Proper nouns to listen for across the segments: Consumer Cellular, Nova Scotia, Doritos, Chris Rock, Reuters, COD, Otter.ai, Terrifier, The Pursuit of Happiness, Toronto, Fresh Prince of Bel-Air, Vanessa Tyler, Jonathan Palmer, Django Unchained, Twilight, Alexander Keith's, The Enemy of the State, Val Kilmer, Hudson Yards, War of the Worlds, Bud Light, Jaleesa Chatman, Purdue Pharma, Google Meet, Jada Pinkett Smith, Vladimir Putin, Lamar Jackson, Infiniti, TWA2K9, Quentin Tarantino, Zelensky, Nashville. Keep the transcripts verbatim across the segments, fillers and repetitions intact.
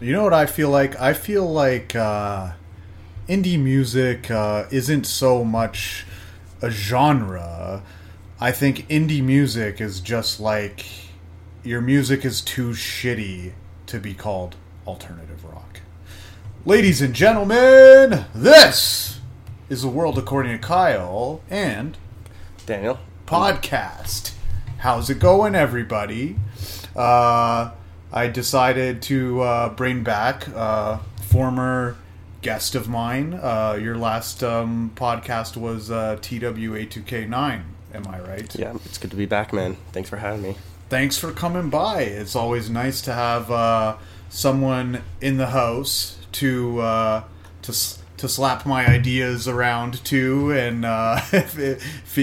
You know what I feel like? I feel like, uh... indie music uh, isn't so much a genre. I think indie music is just like, your music is too shitty to be called alternative rock. Ladies and gentlemen, this is The World According to Kyle and Daniel podcast. How's it going, everybody? Uh, I decided to uh, bring back uh, former... guest of mine. Uh, your last um, podcast was uh, T W A two K nine, am I right? Yeah, it's good to be back, man. Thanks for having me. Thanks for coming by. It's always nice to have uh, someone in the house to uh, to to slap my ideas around to, and uh,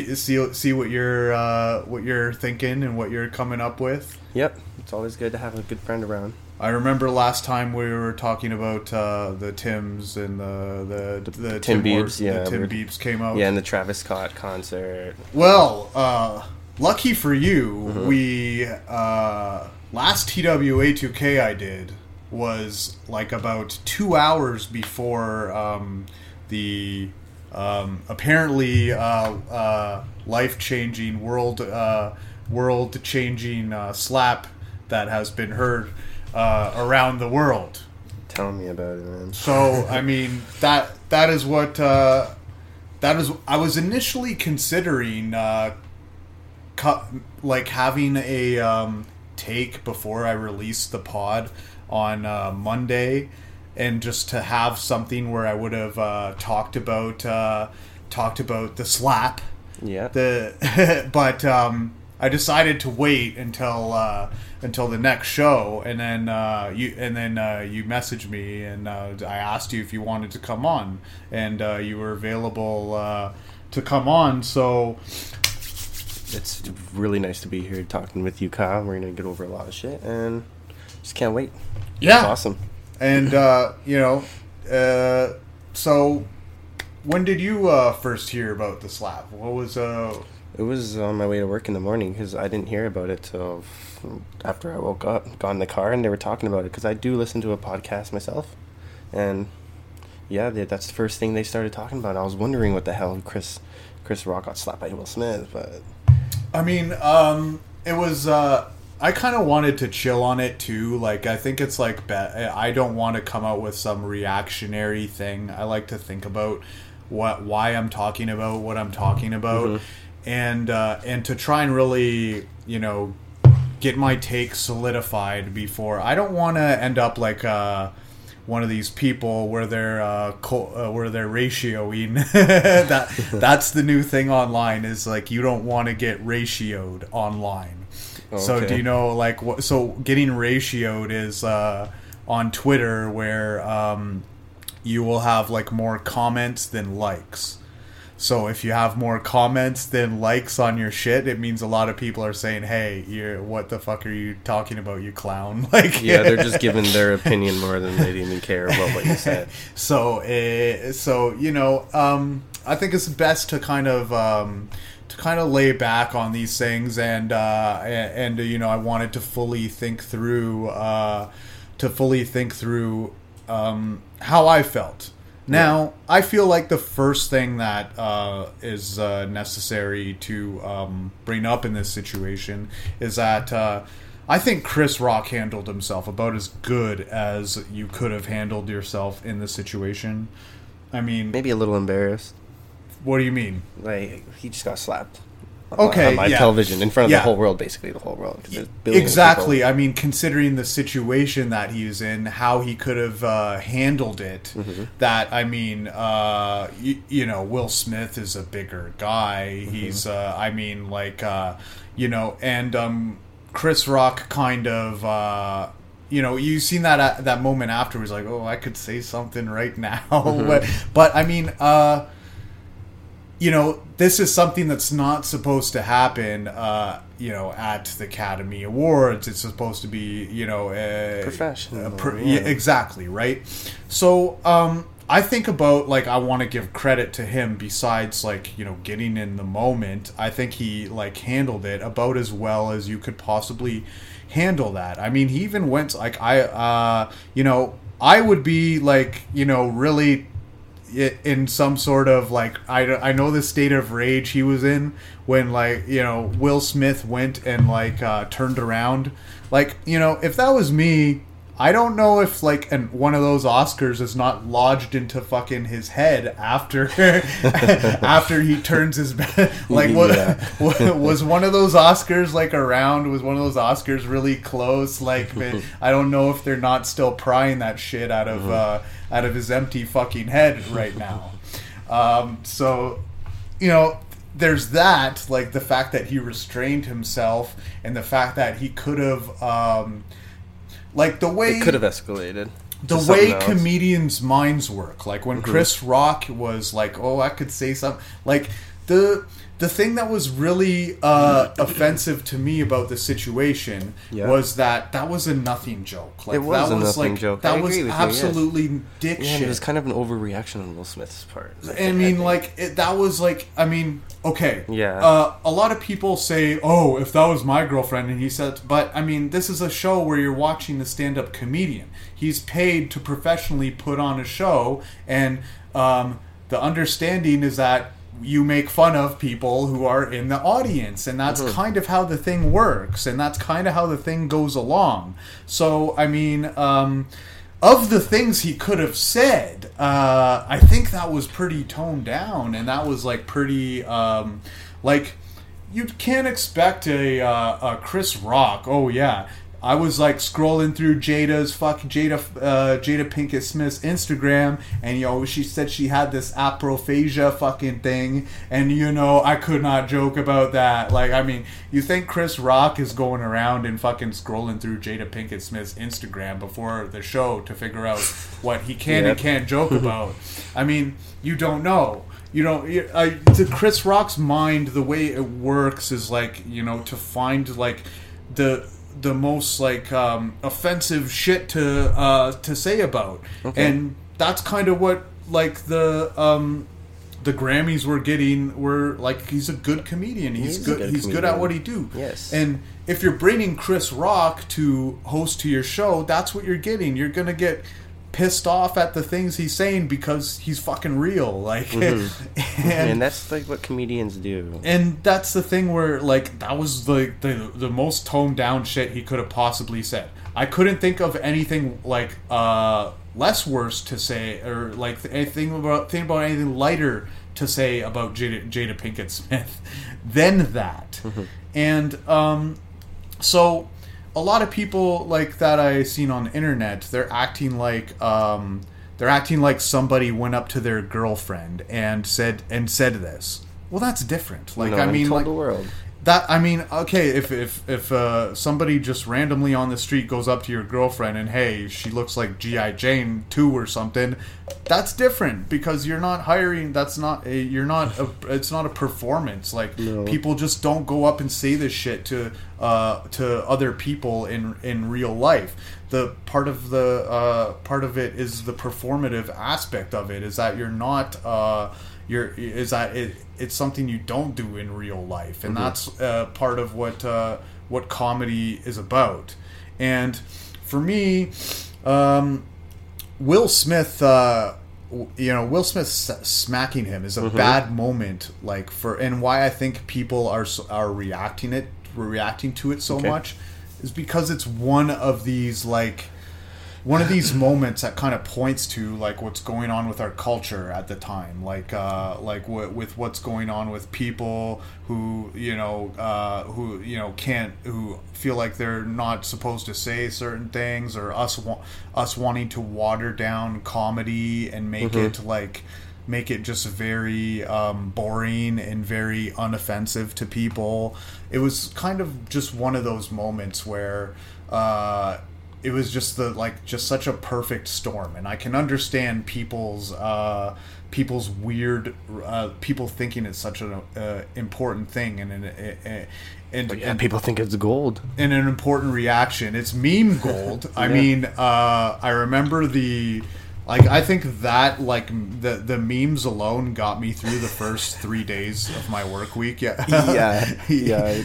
see see what you're uh, what you're thinking and what you're coming up with. Yep, it's always good to have a good friend around. I remember last time we were talking about uh, the Tims and the the, the, the Tim, Tim Beeps, yeah, the Tim Beeps came out, yeah, and the Travis Scott concert. Well, uh, lucky for you, mm-hmm. we uh, last T W A two K I did was like about two hours before um, the um, apparently uh, uh, life-changing, world uh, world-changing uh, slap that has been heard. Uh, around the world. Tell me about it, man. So, I mean, that that is what uh, that is. I was initially considering uh, cu- like having a um, take before I released the pod on uh, Monday, and just to have something where I would have uh, talked about uh, talked about the slap. Yeah. The but um, I decided to wait until. Uh, Until the next show, and then uh, you and then uh, you messaged me, and uh, I asked you if you wanted to come on, and uh, you were available uh, to come on. So it's really nice to be here talking with you, Kyle. We're gonna get over a lot of shit, and just can't wait. Yeah, it's awesome. And uh, you know, uh, so when did you uh, first hear about the slap? What was uh? It was on my way to work in the morning, because I didn't hear about it till after I woke up, got in the car, and they were talking about it, because I do listen to a podcast myself. And yeah, they, that's the first thing they started talking about. I was wondering what the hell Chris Chris Rock got slapped by Will Smith, but... I mean, um, it was... Uh, I kind of wanted to chill on it, too. Like, I think it's like... Be- I don't want to come out with some reactionary thing. I like to think about what why I'm talking about what I'm talking about. Mm-hmm. And uh, and to try and really, you know, get my take solidified before. I don't want to end up like uh, one of these people where they're uh, co- uh, where they're ratioing. that that's the new thing online, is like you don't want to get ratioed online. Okay. So do you know like what? So getting ratioed is uh, on Twitter, where um, you will have like more comments than likes. So if you have more comments than likes on your shit, it means a lot of people are saying, "Hey, you're, what the fuck are you talking about, you clown?" Like, yeah, they're just giving their opinion more than they even care about what you said. So, uh, so you know, um, I think it's best to kind of um, to kind of lay back on these things, and uh, and you know, I wanted to fully think through uh, to fully think through um, how I felt. Now, I feel like the first thing that uh, is uh, necessary to um, bring up in this situation is that uh, I think Chris Rock handled himself about as good as you could have handled yourself in this situation. I mean... Maybe a little embarrassed. What do you mean? Like, he just got slapped. Okay, on my yeah. television, in front of yeah. the whole world, basically the whole world. Exactly. I mean, considering the situation that he's in, how he could have uh, handled it, mm-hmm. that, I mean, uh, you, you know, Will Smith is a bigger guy. Mm-hmm. He's, uh, I mean, like, uh, you know, and um, Chris Rock kind of, uh, you know, you've seen that uh, that moment afterwards, like, oh, I could say something right now. Mm-hmm. but, but, I mean, uh, you know, this is something that's not supposed to happen, uh, you know, at the Academy Awards. It's supposed to be, you know... A, Professional. A pro- yeah. Yeah, exactly, right? So, um, I think about, like, I want to give credit to him besides, like, you know, getting in the moment. I think he, like, handled it about as well as you could possibly... handle that. I mean, he even went like I, uh, you know, I would be like, you know, really in some sort of like I, I know the state of rage he was in when like, you know, Will Smith went and like uh, turned around, like, you know, if that was me, I don't know if like an, one of those Oscars is not lodged into fucking his head after after he turns his back. Like what, yeah. what, was one of those Oscars like around? Was one of those Oscars really close? Like I don't know if they're not still prying that shit out of uh, out of his empty fucking head right now. Um, so you know. There's that, like the fact that he restrained himself and the fact that he could have. Um, Like the way it could have escalated. The way comedians' minds work. Like when mm-hmm. Chris Rock was like, "Oh, I could say something." Like the the thing that was really uh, offensive to me about the situation yeah. was that that was a nothing joke. Like it was that a was nothing like, joke. That I was absolutely you, yes. dick yeah, shit. It was kind of an overreaction on Will Smith's part. I, I mean, I like it, that was like I mean, okay, yeah. Uh, a lot of people say, "Oh, if that was my girlfriend," and he said, "But I mean, this is a show where you're watching a stand-up comedian. He's paid to professionally put on a show, and um, the understanding is that." You make fun of people who are in the audience, and that's mm-hmm. kind of how the thing works, and that's kind of how the thing goes along. So, I mean, um, of the things he could have said, uh, I think that was pretty toned down, and that was like pretty, um, like, you can't expect a, uh, a Chris Rock, oh yeah. I was like scrolling through Jada's fucking Jada uh, Jada Pinkett Smith's Instagram, and you know she said she had this aprophagia fucking thing, and you know I could not joke about that. Like I mean, you think Chris Rock is going around and fucking scrolling through Jada Pinkett Smith's Instagram before the show to figure out what he can yep. and can't joke about? I mean, you don't know. You know, uh, to Chris Rock's mind, the way it works is like you know to find like the. the most like um, offensive shit to uh, to say about, okay. and that's kind of what like the um, the Grammys were getting. Were like he's a good comedian. He's he good. good. He's comedian. good at what he do. Yes. And if you're bringing Chris Rock to host to your show, that's what you're getting. You're gonna get pissed off at the things he's saying because he's fucking real. Like, mm-hmm. and, and that's like what comedians do. And that's the thing where like that was like the, the most toned down shit he could have possibly said. I couldn't think of anything like uh, less worse to say or like anything about think about anything lighter to say about Jada, Jada Pinkett Smith than that. Mm-hmm. And um, so. A lot of people like that I seen on the internet, they're acting like um, they're acting like somebody went up to their girlfriend and said and said this. Well, that's different. Like no, I mean, like the world. That I mean, okay, if if if uh, somebody just randomly on the street goes up to your girlfriend and hey, she looks like G I Jane two or something, that's different because you're not hiring. That's not a you're not a, it's not a performance. Like no. people just don't go up and say this shit to. Uh, to other people in in real life. The part of the uh, part of it is the performative aspect of it is that you're not uh, you're is that it, it's something you don't do in real life, and mm-hmm. that's uh, part of what uh, what comedy is about. And for me, um, Will Smith. Uh, You know, Will Smith smacking him is a mm-hmm. bad moment, like for and why I think people are are reacting it, reacting to it so okay. much, is because it's one of these like one of these moments that kind of points to like what's going on with our culture at the time, like uh, like w- with what's going on with people who you know uh, who you know can't who feel like they're not supposed to say certain things, or us wa- us wanting to water down comedy and make mm-hmm. it like make it just very um, boring and very unoffensive to people. It was kind of just one of those moments where uh, it was just the like just such a perfect storm, and I can understand people's uh, people's weird uh, people thinking it's such an uh, important thing, and and and, and, yeah, and people think it's gold and an important reaction. It's meme gold. yeah. I mean, uh, I remember the. Like, I think that, like, the the memes alone got me through the first three days of my work week. Yeah. Yeah. yeah.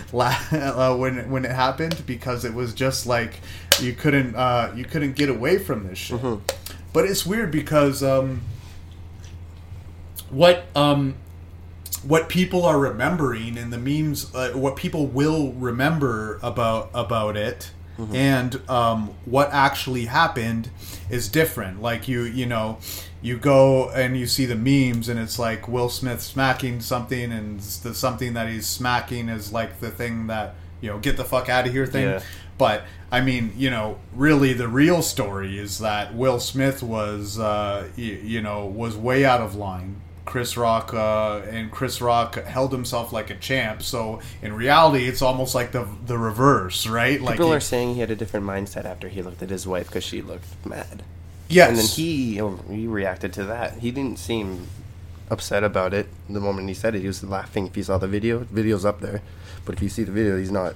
uh, when, when it happened, because it was just, like, you couldn't uh, you couldn't get away from this shit. Mm-hmm. But it's weird because um, what um, what people are remembering and the memes, uh, what people will remember about about it, Mm-hmm. and um, what actually happened is different. Like, you you know, you go and you see the memes, and it's like Will Smith smacking something, and the something that he's smacking is like the thing that, you know, get the fuck out of here thing. Yeah. But, I mean, you know, really the real story is that Will Smith was, uh, you, you know, was way out of line. Chris Rock uh, and Chris Rock held himself like a champ. So in reality, it's almost like the the reverse, right? People like, are he, saying he had a different mindset after he looked at his wife because she looked mad. Yes, and then he he reacted to that. He didn't seem upset about it the moment he said it. He was laughing. If you saw the video, the video's up there. But if you see the video, he's not.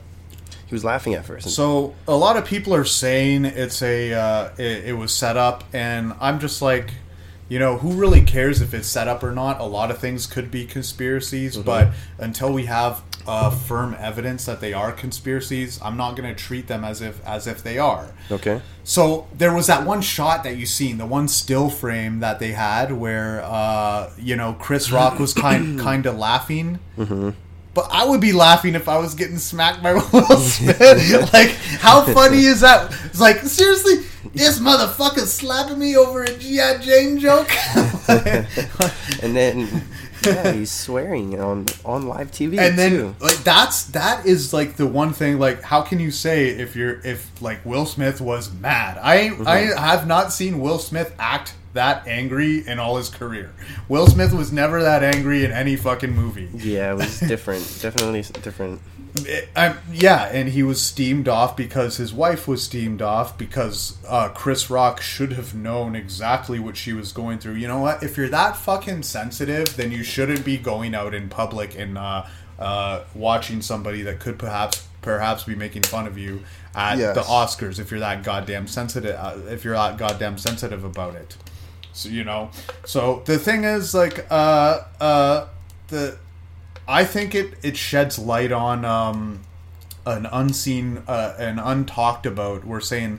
He was laughing at first. So a lot of people are saying it's a uh, it, it was set up, and I'm just like, you know, who really cares if it's set up or not? A lot of things could be conspiracies, mm-hmm. but until we have uh, firm evidence that they are conspiracies, I'm not going to treat them as if as if they are. Okay. So there was that one shot that you seen, the one still frame that they had where, uh, you know, Chris Rock was kind kind of laughing. Mm-hmm. But I would be laughing if I was getting smacked by Will Smith. Like, how funny is that? It's like, seriously, this motherfucker slapping me over a G I Jane joke? And then, yeah, he's swearing on on live T V. And then, too. like, that's that is like the one thing. Like, how can you say if you're if like Will Smith was mad? I mm-hmm. I have not seen Will Smith act that angry in all his career. Will Smith was never that angry in any fucking movie. Yeah, it was different. Definitely different. It, I, yeah, and he was steamed off because his wife was steamed off because uh, Chris Rock should have known exactly what she was going through. You know what? If you're that fucking sensitive, then you shouldn't be going out in public and uh, uh, watching somebody that could perhaps perhaps be making fun of you at yes. the Oscars if you're that goddamn sensitive. Uh, if you're that goddamn sensitive about it. So, you know, so the thing is, like, uh, uh, the, I think it, it sheds light on, um, an unseen, uh, an untalked about, we're saying,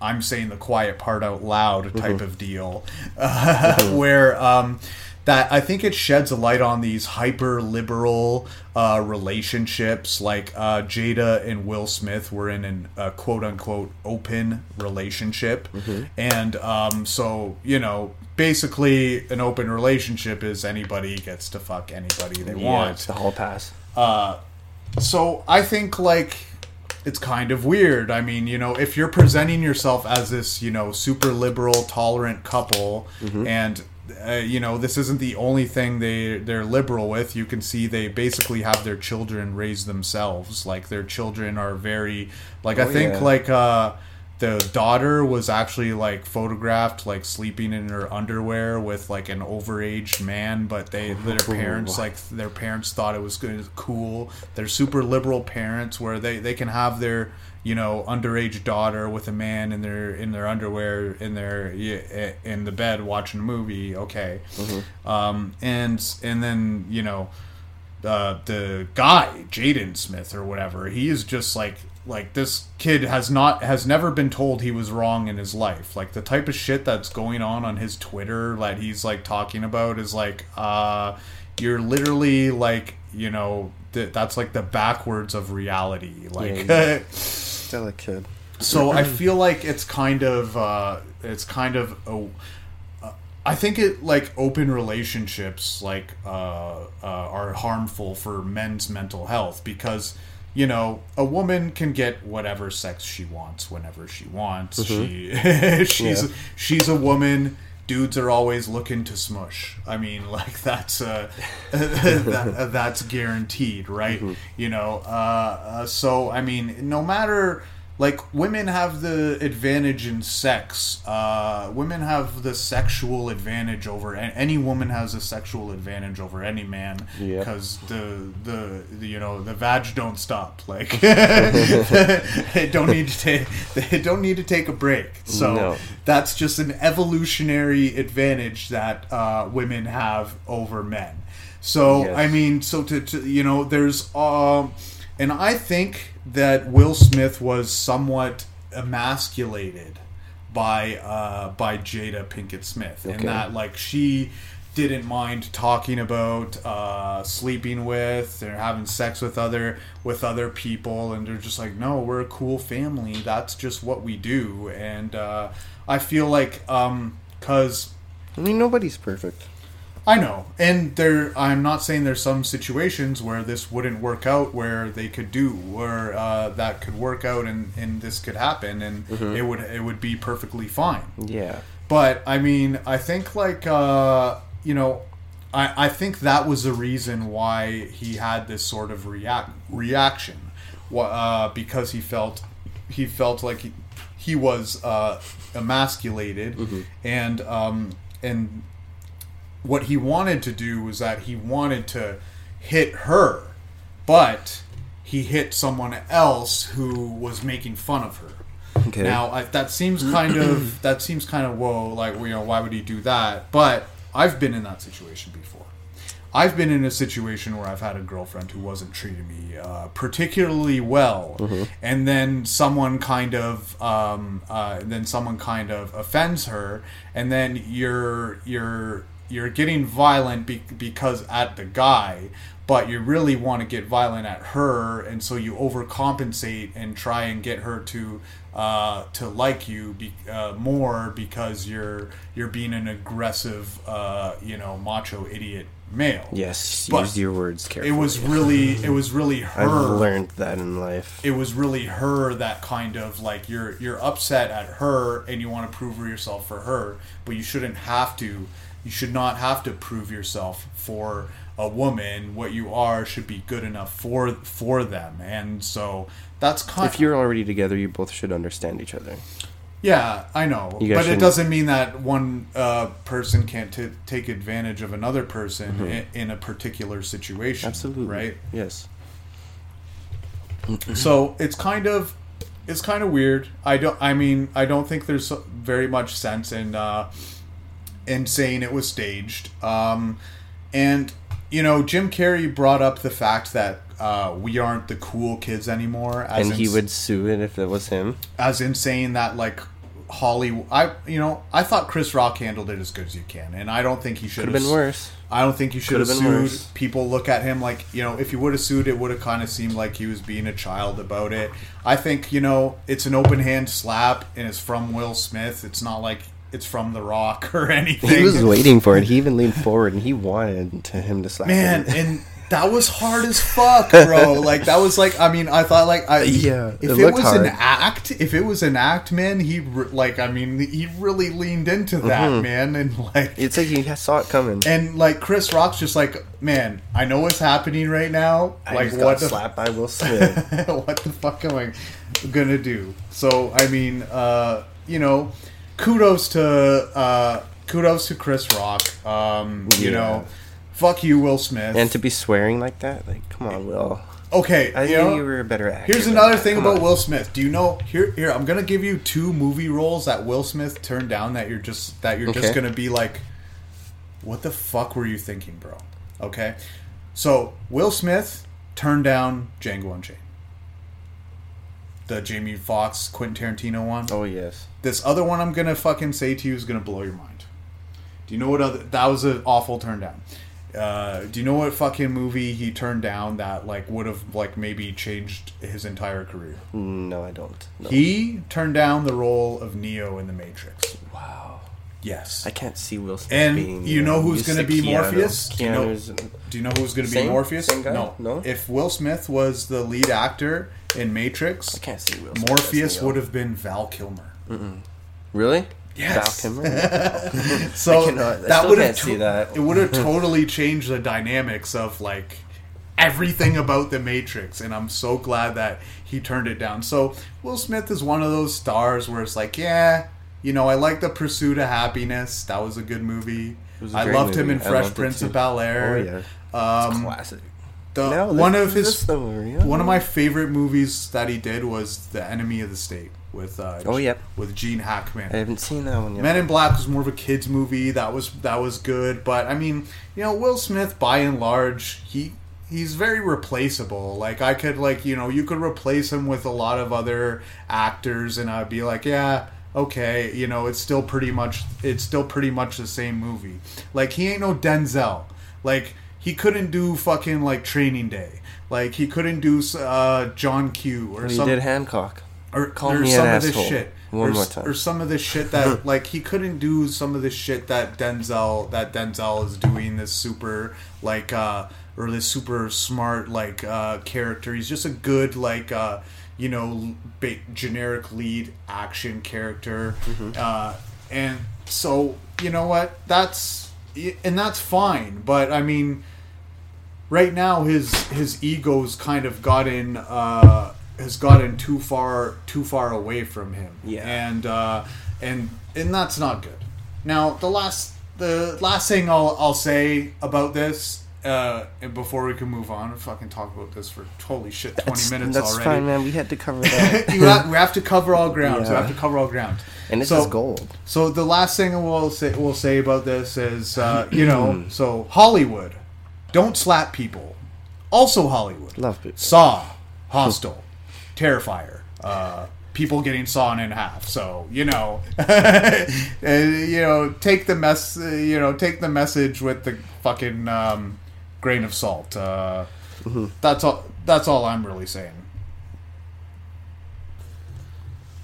I'm saying the quiet part out loud type mm-hmm. of deal, uh, mm-hmm. where, um, that I think it sheds a light on these hyper-liberal uh, relationships, like uh, Jada and Will Smith were in an uh, quote-unquote open relationship. Mm-hmm. And um, so, you know, basically an open relationship is anybody gets to fuck anybody they yeah, want. It's the whole pass. Uh, so I think, like, it's kind of weird. I mean, you know, if you're presenting yourself as this, you know, super-liberal, tolerant couple, mm-hmm. and... Uh, you know, this isn't the only thing they, they're liberal with. You can see they basically have their children raise themselves. Like, their children are very... Like, oh, I think, yeah. like, uh, the daughter was actually, like, photographed, like, sleeping in her underwear with, like, an overage man. But they, their parents, like, their parents thought it was cool. They're super liberal parents where they, they can have their... you know, underage daughter with a man in their in their underwear in their in the bed watching a movie. Okay, mm-hmm. um, and and then you know, uh, the guy Jaden Smith or whatever, he is just like like this kid has not has never been told he was wrong in his life. Like the type of shit that's going on on his Twitter that he's like talking about is like, uh, you're literally like you know th- that's like the backwards of reality. Like. Yeah, yeah. Still a kid. So I feel like it's kind of uh, it's kind of a, uh, I think it like open relationships like uh, uh, are harmful for men's mental health because you know a woman can get whatever sex she wants whenever she wants. Mm-hmm. She she's yeah. she's a woman. Dudes are always looking to smush. I mean, like that's uh, that, that's guaranteed, right? Mm-hmm. You know, uh, uh, so I mean, no matter Like, women have the advantage in sex. Uh, women have the sexual advantage over... Any woman has a sexual advantage over any man. Because yeah. the, the, the, you know, the vag don't stop. Like, they, don't need to take, they don't need to take a break. So, no. that's just an evolutionary advantage that uh, women have over men. So, yes. I mean, so to, to... You know, there's... Uh, and I think... that Will Smith was somewhat emasculated by uh, by Jada Pinkett Smith, and okay. that like she didn't mind talking about uh, sleeping with or having sex with other with other people, and they're just like, no, we're a cool family. That's just what we do. And uh, I feel like um, 'cause I mean, nobody's perfect. I know, and there. I'm not saying there's some situations where this wouldn't work out, where they could do, where uh, that could work out, and, and this could happen, and mm-hmm. it would it would be perfectly fine. Yeah. But I mean, I think like uh, you know, I I think that was the reason why he had this sort of react reaction, uh, because he felt he felt like he, he was uh, emasculated, mm-hmm. and um and. What he wanted to do was that he wanted to hit her, but he hit someone else who was making fun of her. Okay. Now I, that seems kind of that seems kind of whoa, like you know, why would he do that? But I've been in that situation before. I've been in a situation where I've had a girlfriend who wasn't treating me uh, particularly well, mm-hmm. and then someone kind of um, uh, then someone kind of offends her, and then you're you're. You're getting violent be- because at the guy, but you really want to get violent at her, and so you overcompensate and try and get her to uh, to like you be- uh, more because you're you're being an aggressive, uh, you know, macho idiot male. Yes, but use your words carefully. It was really, it was really her. I've learned that in life. It was really her that kind of like you're you're upset at her and you want to prove yourself for her, but you shouldn't have to. You should not have to prove yourself for a woman. What you are should be good enough for for them. And so that's kind of... If you're already together, you both should understand each other. Yeah, I know. But shouldn't... it doesn't mean that one uh, person can't t- take advantage of another person mm-hmm. in, in a particular situation. Absolutely. Right? Yes. So it's kind of... It's kind of weird. I don't... I mean, I don't think there's very much sense in... Uh, and saying it was staged. Um, and, you know, Jim Carrey brought up the fact that uh, we aren't the cool kids anymore. As and he would sue it if it was him. As in saying that, like, Hollywood... I, you know, I thought Chris Rock handled it as good as you can. And I don't think he should have... Could have been worse. I don't think you should have sued. Worse. People look at him like, you know, if you would have sued, it would have kind of seemed like he was being a child about it. I think, you know, it's an open hand slap and it's from Will Smith. It's not like... It's from The Rock or anything. He was waiting for it. He even leaned forward and he wanted to him to slap Man, him. Man, and that was hard as fuck, bro. Like, that was like, I mean, I thought, like, I, yeah, if it, it was hard. an act, if it was an act, man, he, re- like, I mean, he really leaned into that, mm-hmm. man. And, like, it's like he saw it coming. And, like, Chris Rock's just like, man, I know what's happening right now. I like, just what got the slapped by Will Smith. What the fuck am I going to do? So, I mean, uh, you know. Kudos to uh, kudos to Chris Rock. Um, yeah. You know, fuck you, Will Smith. And to be swearing like that, like, come on, Will. Okay, I you knew know, you were a better actor. Here's another thing about on. Will Smith. Do you know? Here, here, I'm gonna give you two movie roles that Will Smith turned down. That you're just that you're okay. just gonna be like, what the fuck were you thinking, bro? Okay, so Will Smith turned down Django Unchained. The Jamie Foxx, Quentin Tarantino one. Oh, yes. This other one I'm going to fucking say to you is going to blow your mind. Do you know what other... That was an awful turn down. Uh, do you know what fucking movie he turned down that, like, would have, like, maybe changed his entire career? No, I don't. No. He turned down the role of Neo in The Matrix. Wow. Yes. I can't see Will Smith and being... And you know who's going to be Keanu. Morpheus? Keanu's... Do you know, do you know who's going to be Morpheus? Same guy? No. No. If Will Smith was the lead actor... In Matrix, I can't see Will Smith Morpheus would have been Val Kilmer. Mm-mm. Really? Yes. Val Kilmer? No. So I cannot, I that would have to- see that. It would have totally changed the dynamics of like everything about The Matrix, and I'm so glad that he turned it down. So Will Smith is one of those stars where it's like, yeah, you know, I like The Pursuit of Happiness. That was a good movie. I loved movie. him in I Fresh Prince of Bel-Air. Oh, yeah. Um, it's classic. The, no, one of his yeah. one of my favorite movies that he did was The Enemy of the State with uh, oh yeah with Gene Hackman. I haven't seen that one yet. Men in Black was more of a kids movie. That was that was good, but I mean, you know, Will Smith by and large, he he's very replaceable. Like I could like you know you could replace him with a lot of other actors, and I'd be like, yeah. Okay, you know, it's still pretty much it's still pretty much the same movie. Like he ain't no Denzel. Like he couldn't do fucking like Training Day. Like he couldn't do uh, John Q or something. He did Hancock. Or, Call or me some an of asshole. This shit. One or, more time. Or some of this shit that like he couldn't do some of this shit that Denzel that Denzel is doing. This super like uh, or this super smart like uh, character. He's just a good like. Uh, you know, ba- generic lead action character. Mm-hmm. Uh, and so, you know what, that's, and that's fine. But I mean, right now his, his ego's kind of gotten, uh, has gotten too far, too far away from him. Yeah. And, uh, and, and that's not good. Now, the last, the last thing I'll, I'll say about this, Uh, and before we can move on, we fucking talk about this for holy shit twenty that's, minutes that's already. That's fine, man. We had to cover that. you have, we have to cover all grounds. Yeah. We have to cover all grounds. And this so, is gold. So the last thing we'll say we'll say about this is, uh, you know, so Hollywood, don't slap people. Also Hollywood, love people. Saw, Hostel, Terrifier. Uh, people getting sawn in half. So, you know, you know, take the mess. You know, take the message with the fucking. Um, grain of salt. Uh, mm-hmm. That's all. That's all I'm really saying.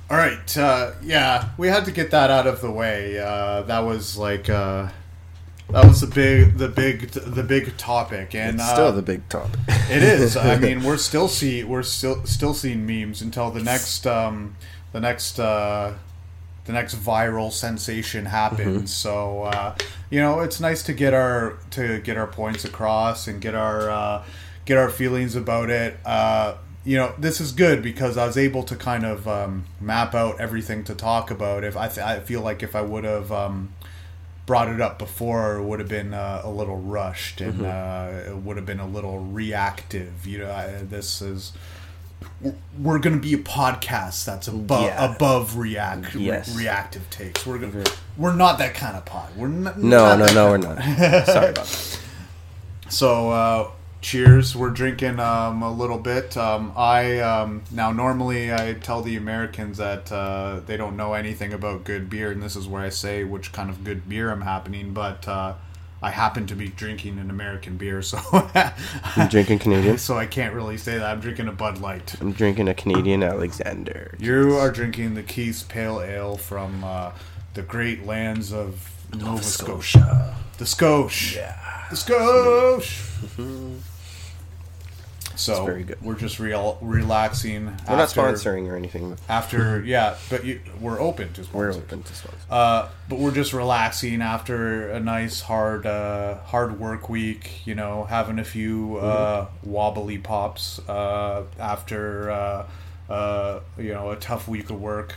All right. Uh, yeah, we had to get that out of the way. Uh, that was like uh, that was the big, the big, the big topic, and it's still uh, the big topic. It is. I mean, we're still see we're still still seeing memes until the next um, the next uh, the next viral sensation happens. Mm-hmm. So. Uh, You know, it's nice to get our to get our points across and get our uh, get our feelings about it. Uh, you know, this is good because I was able to kind of um, map out everything to talk about. If I, th- I feel like if I would have um, brought it up before, it would have been uh, a little rushed and mm-hmm. uh, it would have been a little reactive. You know, I, this is. We're going to be a podcast that's above yeah. above react yes. re- reactive takes. We're gonna, we're not that kind of pod. We're not, no, not no, no, we're not. Sorry about that. So, uh, cheers. We're drinking um, a little bit. Um, I um, now normally I tell the Americans that uh, they don't know anything about good beer, and this is where I say which kind of good beer I'm happening, but. Uh, I happen to be drinking an American beer, so... I'm drinking Canadian. So I can't really say that. I'm drinking a Bud Light. I'm drinking a Canadian Alexander. You are drinking the Keith's Pale Ale from uh, the great lands of Nova, Nova Scotia. Scotia. The Scosh. Yeah. The Scosh. So very good. We're just real relaxing. We're after, not sponsoring or anything. After yeah, but you, we're open to sponsors. We're open to sponsors. Uh, but we're just relaxing after a nice hard uh, hard work week. You know, having a few uh, mm-hmm. wobbly pops uh, after uh, uh, you know a tough week of work,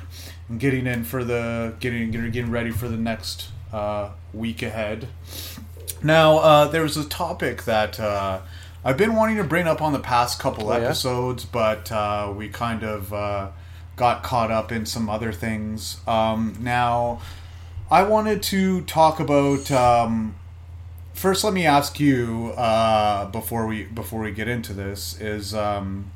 and getting in for the getting getting ready for the next uh, week ahead. Now uh, there was a topic that. Uh, I've been wanting to bring up on the past couple oh, episodes, yeah? but uh, we kind of uh, got caught up in some other things. Um, now, I wanted to talk about. Um, first, let me ask you uh, before we before we get into this is um,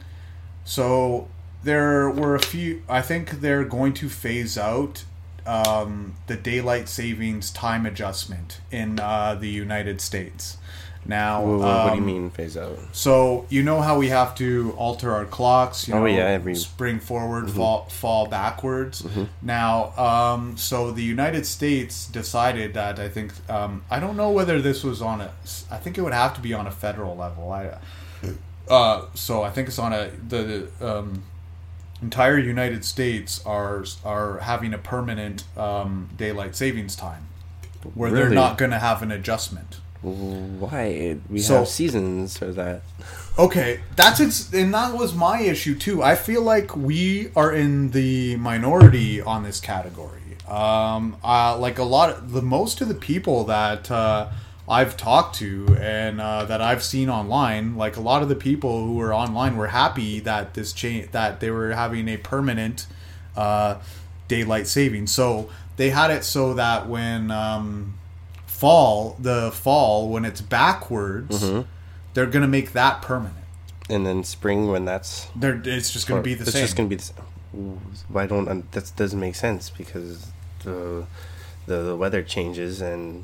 so there were a few. I think they're going to phase out um, the daylight savings time adjustment in uh, the United States. Now, um, what do you mean phase out? So you know how we have to alter our clocks. You know, oh yeah, every spring forward, mm-hmm. fall fall backwards. Mm-hmm. Now, um, so the United States decided that I think um, I don't know whether this was on a. I think it would have to be on a federal level. I, uh, so I think it's on a the um, entire United States are are having a permanent um, daylight savings time where really? They're not going to have an adjustment. Why? We so, have seasons for that. Okay, that's ex- and that was my issue too. I feel like we are in the minority on this category. Um, uh, like a lot of the most of the people that uh, I've talked to and uh, that I've seen online, like a lot of the people who were online were happy that this change that they were having a permanent uh, daylight saving. So they had it so that when um, fall, the fall when it's backwards, mm-hmm. they're gonna make that permanent. And then spring when that's they're, it's just gonna or, be the it's same. It's just gonna be the same. Why don't that doesn't make sense because. The, the the weather changes and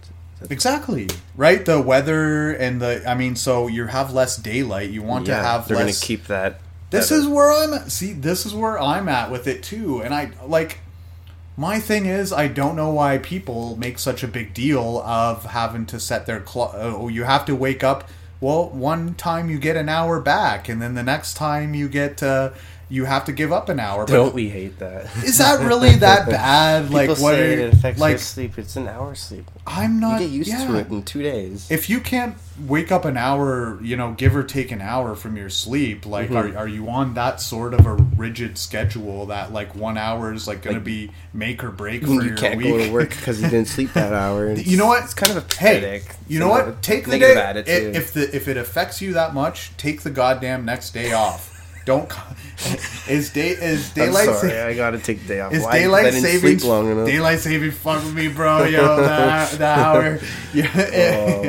exactly right the weather and the I mean so you have less daylight you want yeah, to have they're less, gonna keep that this better. Is where I'm at. See this is where I'm at with it too and I like my thing is I don't know why people make such a big deal of having to set their clock oh you have to wake up well one time you get an hour back and then the next time you get uh you have to give up an hour. Don't but we hate that? Is that really that bad? Like people what? Say are, it affects like, your sleep. It's an hour sleep. I'm not. You get used yeah. to it in two days. If you can't wake up an hour, you know, give or take an hour from your sleep, like mm-hmm. are are you on that sort of a rigid schedule that like one hour is like going like, to be make or break for you your can't week? Go to work because you didn't sleep that hour. It's, you know what? It's kind of a pathetic. Hey, you know what? Take the day. It, if the if it affects you that much, take the goddamn next day off. Don't is day is daylight. I'm sorry, sa- I gotta take the day off. Is Why daylight saving long enough? Daylight saving, fuck with me, bro. Yo, the, the hour. Yeah,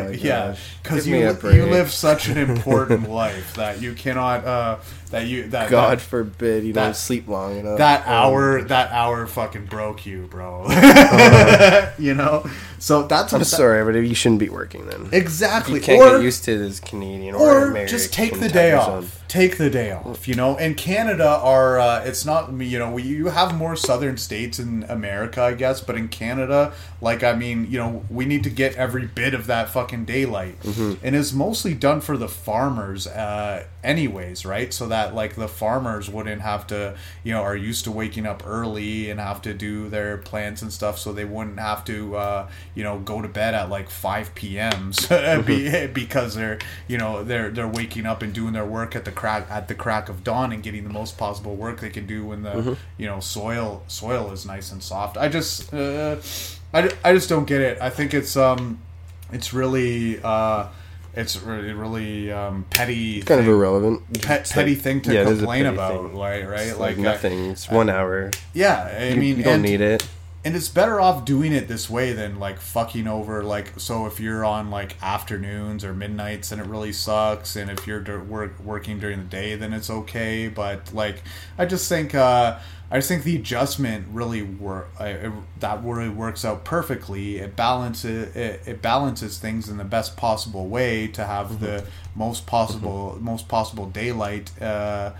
oh yeah. Because you you live such an important life that you cannot. Uh, that you that God that, forbid you that, don't sleep long enough. That hour, um, that hour, fucking broke you, bro. uh, you know. So that's. What I'm that, sorry, but you shouldn't be working then. Exactly. You can't or, get used to this Canadian or, or American. Just take the day off. Zone. Take the day off, you know. And Canada are, uh, it's not, you know, we, you have more southern states in America, I guess. But in Canada, like, I mean, you know, we need to get every bit of that fucking daylight. Mm-hmm. And it's mostly done for the farmers uh, anyways, right? So that, like, the farmers wouldn't have to, you know, are used to waking up early and have to do their plants and stuff. So they wouldn't have to, uh, you know, go to bed at, like, five p.m. mm-hmm. because they're, you know, they're, they're waking up and doing their work at the Crack, at the crack of dawn and getting the most possible work they can do when the mm-hmm. you know soil soil is nice and soft. I just uh, I, I just don't get it. I think it's um it's really uh it's really, really um petty. It's kind thing, of irrelevant. Pet, petty thing to yeah, complain about, thing. Like right? It's like, like nothing. I, it's one I, hour. Yeah, I you, mean, you don't and, need it. And it's better off doing it this way than, like, fucking over, like, so if you're on, like, afternoons or midnights, then it really sucks, and if you're do- work- working during the day, then it's okay, but, like, I just think, uh, I just think the adjustment really, wor- it, that really works out perfectly, it balances, it, it balances things in the best possible way to have mm-hmm. the most possible, mm-hmm. most possible daylight, uh,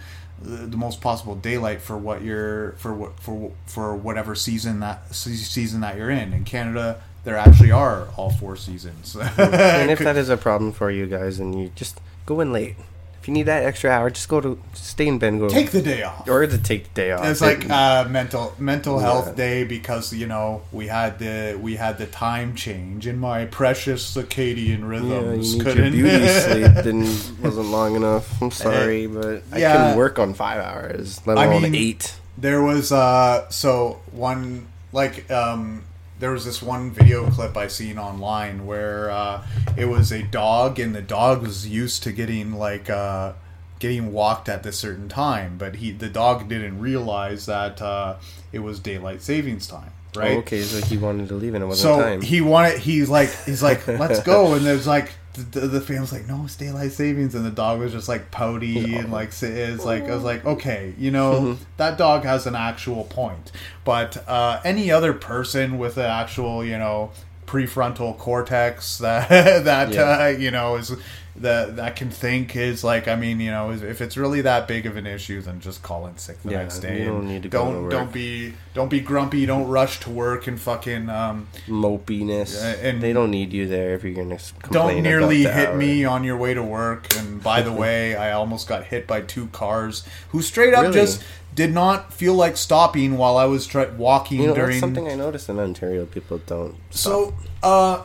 the most possible daylight for what you're for what for for whatever season that season that you're in. In Canada, there actually are all four seasons. And if that is a problem for you guys, and you just go in late. If you need that extra hour, just go to stay in bed and go take the day off, or to take the day off. It's like uh, mental mental health yeah. day because you know we had the we had the time change in my precious circadian rhythms. Yeah, you couldn't your beauty sleep didn't wasn't long enough. I'm sorry, it, but I yeah, couldn't work on five hours. Let alone I mean, eight. There was uh, so one like um. There was this one video clip I seen online where uh, it was a dog, and the dog was used to getting like uh, getting walked at this certain time, but he the dog didn't realize that uh, it was daylight savings time, right? Oh, okay, so he wanted to leave, and it wasn't so time. So he wanted. He's like, he's like, let's go, and there's like. The, the family's like, no, it's daylight savings, and the dog was just like pouty no. and like is like I was like, okay, you know mm-hmm. that dog has an actual point, but uh, any other person with an actual you know prefrontal cortex that that yeah. uh, you know is that that can think is like I mean you know if it's really that big of an issue, then just call in sick the yeah, next day. You don't need to go don't to work. don't be don't be grumpy. Don't rush to work and fucking um, mopiness. Uh, and they don't need you there if you're gonna complain. Don't nearly about the hit hour. Me on your way to work. And by the way, I almost got hit by two cars who straight up really? just did not feel like stopping while I was tra- walking you know, during. That's something I noticed in Ontario, people don't. Stop. So. uh...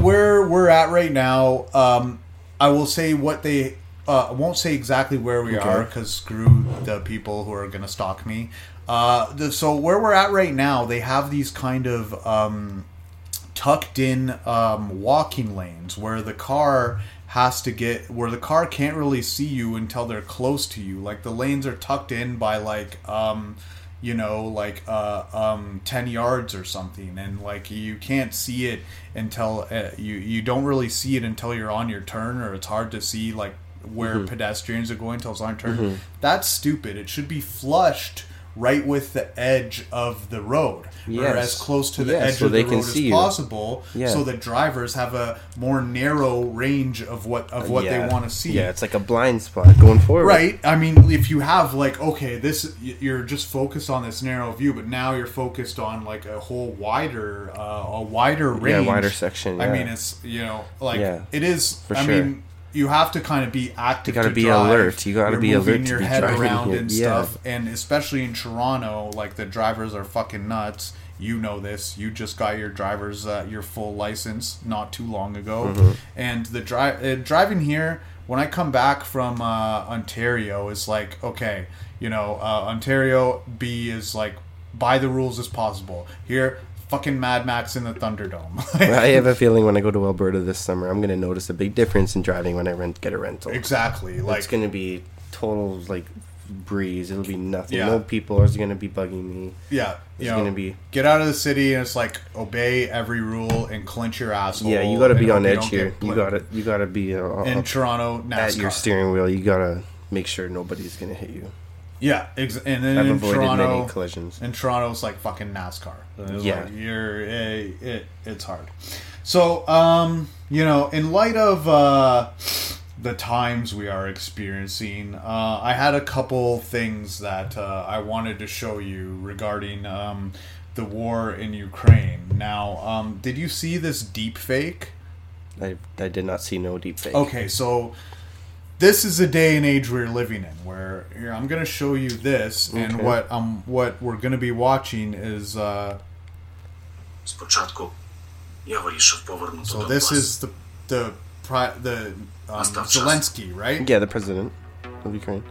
where we're at right now, um, I will say what they... Uh, I won't say exactly where we okay. are, because screw the people who are going to stalk me. Uh, the, so where we're at right now, they have these kind of um, tucked in um, walking lanes where the car... has to get where the car can't really see you until they're close to you. Like the lanes are tucked in by like, um, you know, like uh, um, ten yards or something. And like you can't see it until uh, you, you don't really see it until you're on your turn, or it's hard to see like where mm-hmm. pedestrians are going until it's on your turn. Mm-hmm. That's stupid. It should be flushed right with the edge of the road, yes. or as close to the yes, edge so of the road as you. possible, yeah. so that drivers have a more narrow range of what of what yeah. they want to see. Yeah, it's like a blind spot going forward. Right. I mean, if you have like, okay, this you're just focused on this narrow view, but now you're focused on like a whole wider, uh, a wider range, yeah, wider section. Yeah. I mean, it's you know, like yeah, it is. For I sure. mean. You have to kind of be active. You got to be drive. alert. You got to be alert. You're moving your head around and stuff, yeah. and especially in Toronto, like the drivers are fucking nuts. You know this. You just got your driver's uh, your full license not too long ago, mm-hmm. and the drive uh, driving here. When I come back from uh, Ontario, is like okay, you know, uh, Ontario B is like by the rules as possible here. Fucking Mad Max in the Thunderdome. I have a feeling when I go to Alberta this summer, I'm going to notice a big difference in driving when I rent get a rental. Exactly. Like, it's going to be total like breeze. It'll be nothing. Yeah. No people are going to be bugging me. Yeah. It's going to be... Get out of the city and it's like, obey every rule and clench your asshole. Yeah, you got to be on edge here. You got to you gotta be... Uh, in Toronto, NASCAR. At your steering wheel, you got to make sure nobody's going to hit you. Yeah, ex- and then I've in avoided Toronto, many collisions. In Toronto, it's like fucking NASCAR. It's yeah, like you're it, it. It's hard. So, um, you know, in light of uh, the times we are experiencing, uh, I had a couple things that uh, I wanted to show you regarding um, the war in Ukraine. Now, um, did you see this deep fake? I I did not see no deep fake. Okay, so. This is the day and age we're living in, where here, I'm going to show you this, okay. and what um what we're going to be watching is. Uh, so this is the the the um, Zelensky, right? Yeah, the president of Ukraine.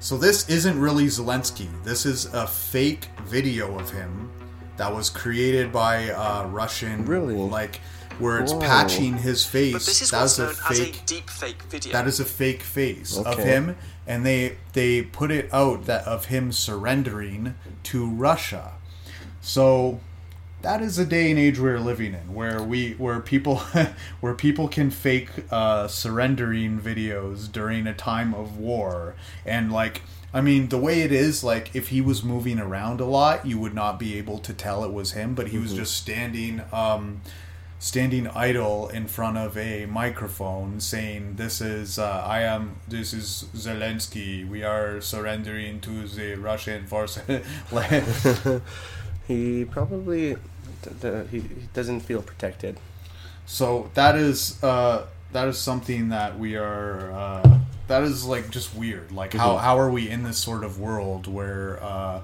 So this isn't really Zelensky. This is a fake video of him that was created by uh, Russian, really, like. Where it's Whoa. patching his face. But this is what's known as a deep fake video. That is a fake face okay. of him, and they they put it out that of him surrendering to Russia. So that is a day and age we're living in, where we where people where people can fake uh, surrendering videos during a time of war, and like. I mean, the way it is, like, if he was moving around a lot, you would not be able to tell it was him, but he mm-hmm. was just standing um, standing idle in front of a microphone saying, this is, uh, I am, this is Zelensky, we are surrendering to the Russian forces. He probably, he doesn't feel protected. So that is, uh, that is something that we are... Uh, That is, like, just weird. Like, mm-hmm. how, how are we in this sort of world where uh,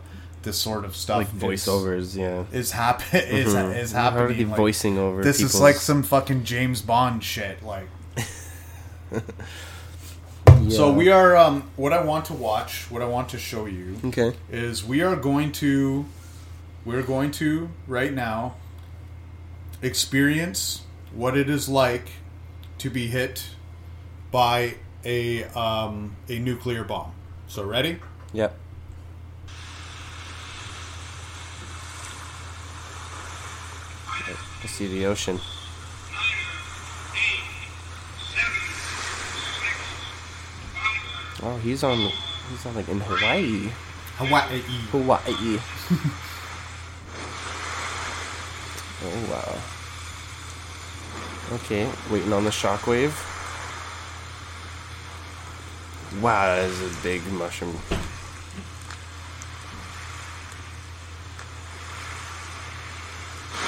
this sort of stuff... Like, voiceovers, is, yeah. Is, happen- mm-hmm. is, is happening. Already like, voicing over This people's... is, like, some fucking James Bond shit, like... yeah. So we are... Um, what I want to watch, what I want to show you... Okay. Is we are going to... We're going to, right now, experience what it is like to be hit by... A um a nuclear bomb. So ready? Yep. I see the ocean. Nine, eight, seven, six, five, oh, he's on. He's on like in Hawaii. Hawaii. Hawaii. Oh wow. Okay, waiting on the shockwave. Wow, that is a big mushroom.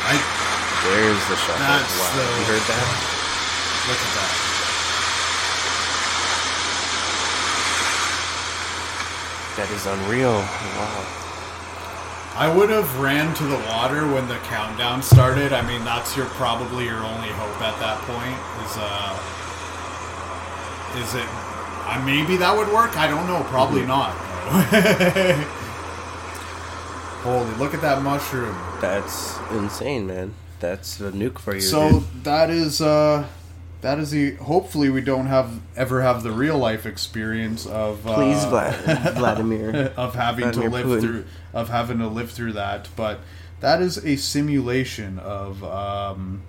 I, There's the shot. That's wow. the, you heard that? Look at that. That is unreal. Wow. I would have ran to the water when the countdown started. I mean, that's your probably your only hope at that point. Is uh, is it? Uh, maybe that would work. I don't know. Probably not. Holy! Look at that mushroom. That's insane, man. That's the nuke for you. So dude. that is uh, that is the. Hopefully, we don't have ever have the real life experience of uh, please, Vlad- Vladimir of having Vladimir to live Putin. through. Of having to live through that, but that is a simulation of um,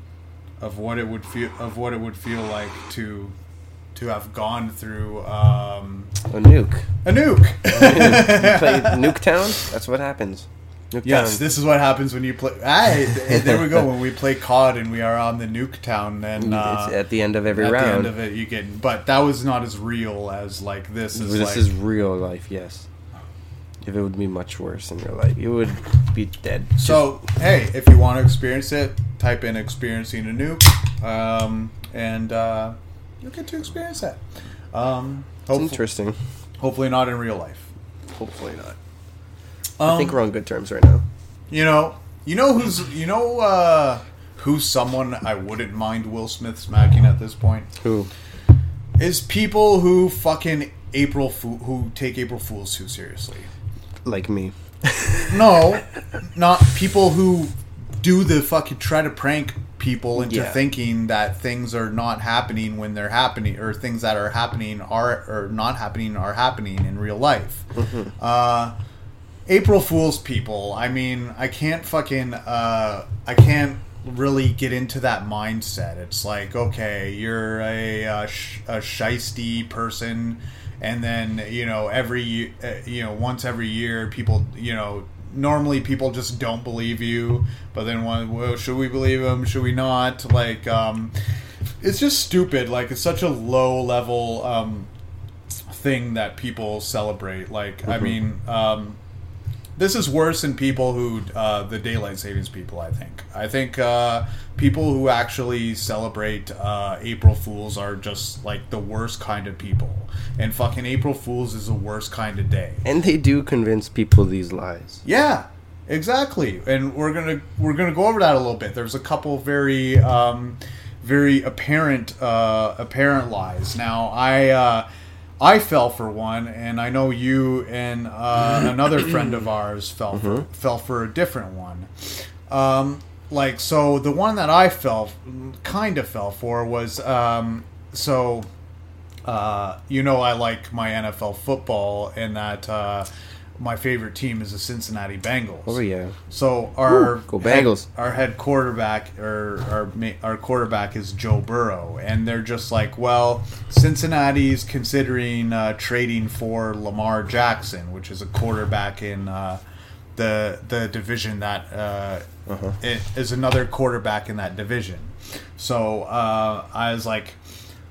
of what it would feel of what it would feel like to to have gone through um, a nuke. A nuke. You played Nuketown. That's what happens. Nuketown. Yes, this is what happens when you play. I, there we go. When we play C O D and we are on the Nuketown, then uh, it's at the end of every at round. At the end of it, you get. But that was not as real as like this. Is this like, is real life? Yes. If it would be much worse in your life, you would be dead. So, hey, if you want to experience it, type in experiencing a nuke, um, and uh, you'll get to experience that. Um, hopefully, it's interesting. Hopefully not in real life. Hopefully not. Um, I think we're on good terms right now. You know, you know who's, you know uh, who's someone I wouldn't mind Will Smith smacking at this point? Who? Is people who fucking April Fool, who take April Fools too seriously. Like me. No, not people who do the fucking try to prank people into yeah. thinking that things are not happening when they're happening, or things that are happening are or not happening are happening in real life. Mm-hmm. Uh, April Fool's people. I mean, I can't fucking uh, I can't really get into that mindset. It's like, okay, you're a a, sh- a shiesty person. And then, you know, every, uh, you know, once every year, people, you know, normally people just don't believe you. But then, one, well, should we believe them? Should we not? Like, um, it's just stupid. Like, it's such a low level um, thing that people celebrate. Like, mm-hmm. I mean, um, this is worse than people who, uh, the daylight savings people, I think. I think uh, people who actually celebrate uh, April Fools are just, like, the worst kind of people. And fucking April Fool's is the worst kind of day. And they do convince people these lies. Yeah, exactly. And we're gonna we're gonna go over that a little bit. There's a couple very um, very apparent uh, apparent lies. Now I uh, I fell for one, and I know you and uh, another friend of ours fell mm-hmm. for, fell for a different one. Um, like so, the one that I fell kind of fell for was um, so. Uh, you know, I like my N F L football, and that uh, my favorite team is the Cincinnati Bengals. Oh yeah! So our Ooh, go Bengals. Head, our head quarterback, or our our quarterback is Joe Burrow, and they're just like, well, Cincinnati's considering uh, trading for Lamar Jackson, which is a quarterback in uh, the the division that uh, uh-huh. it is another quarterback in that division. So uh, I was like.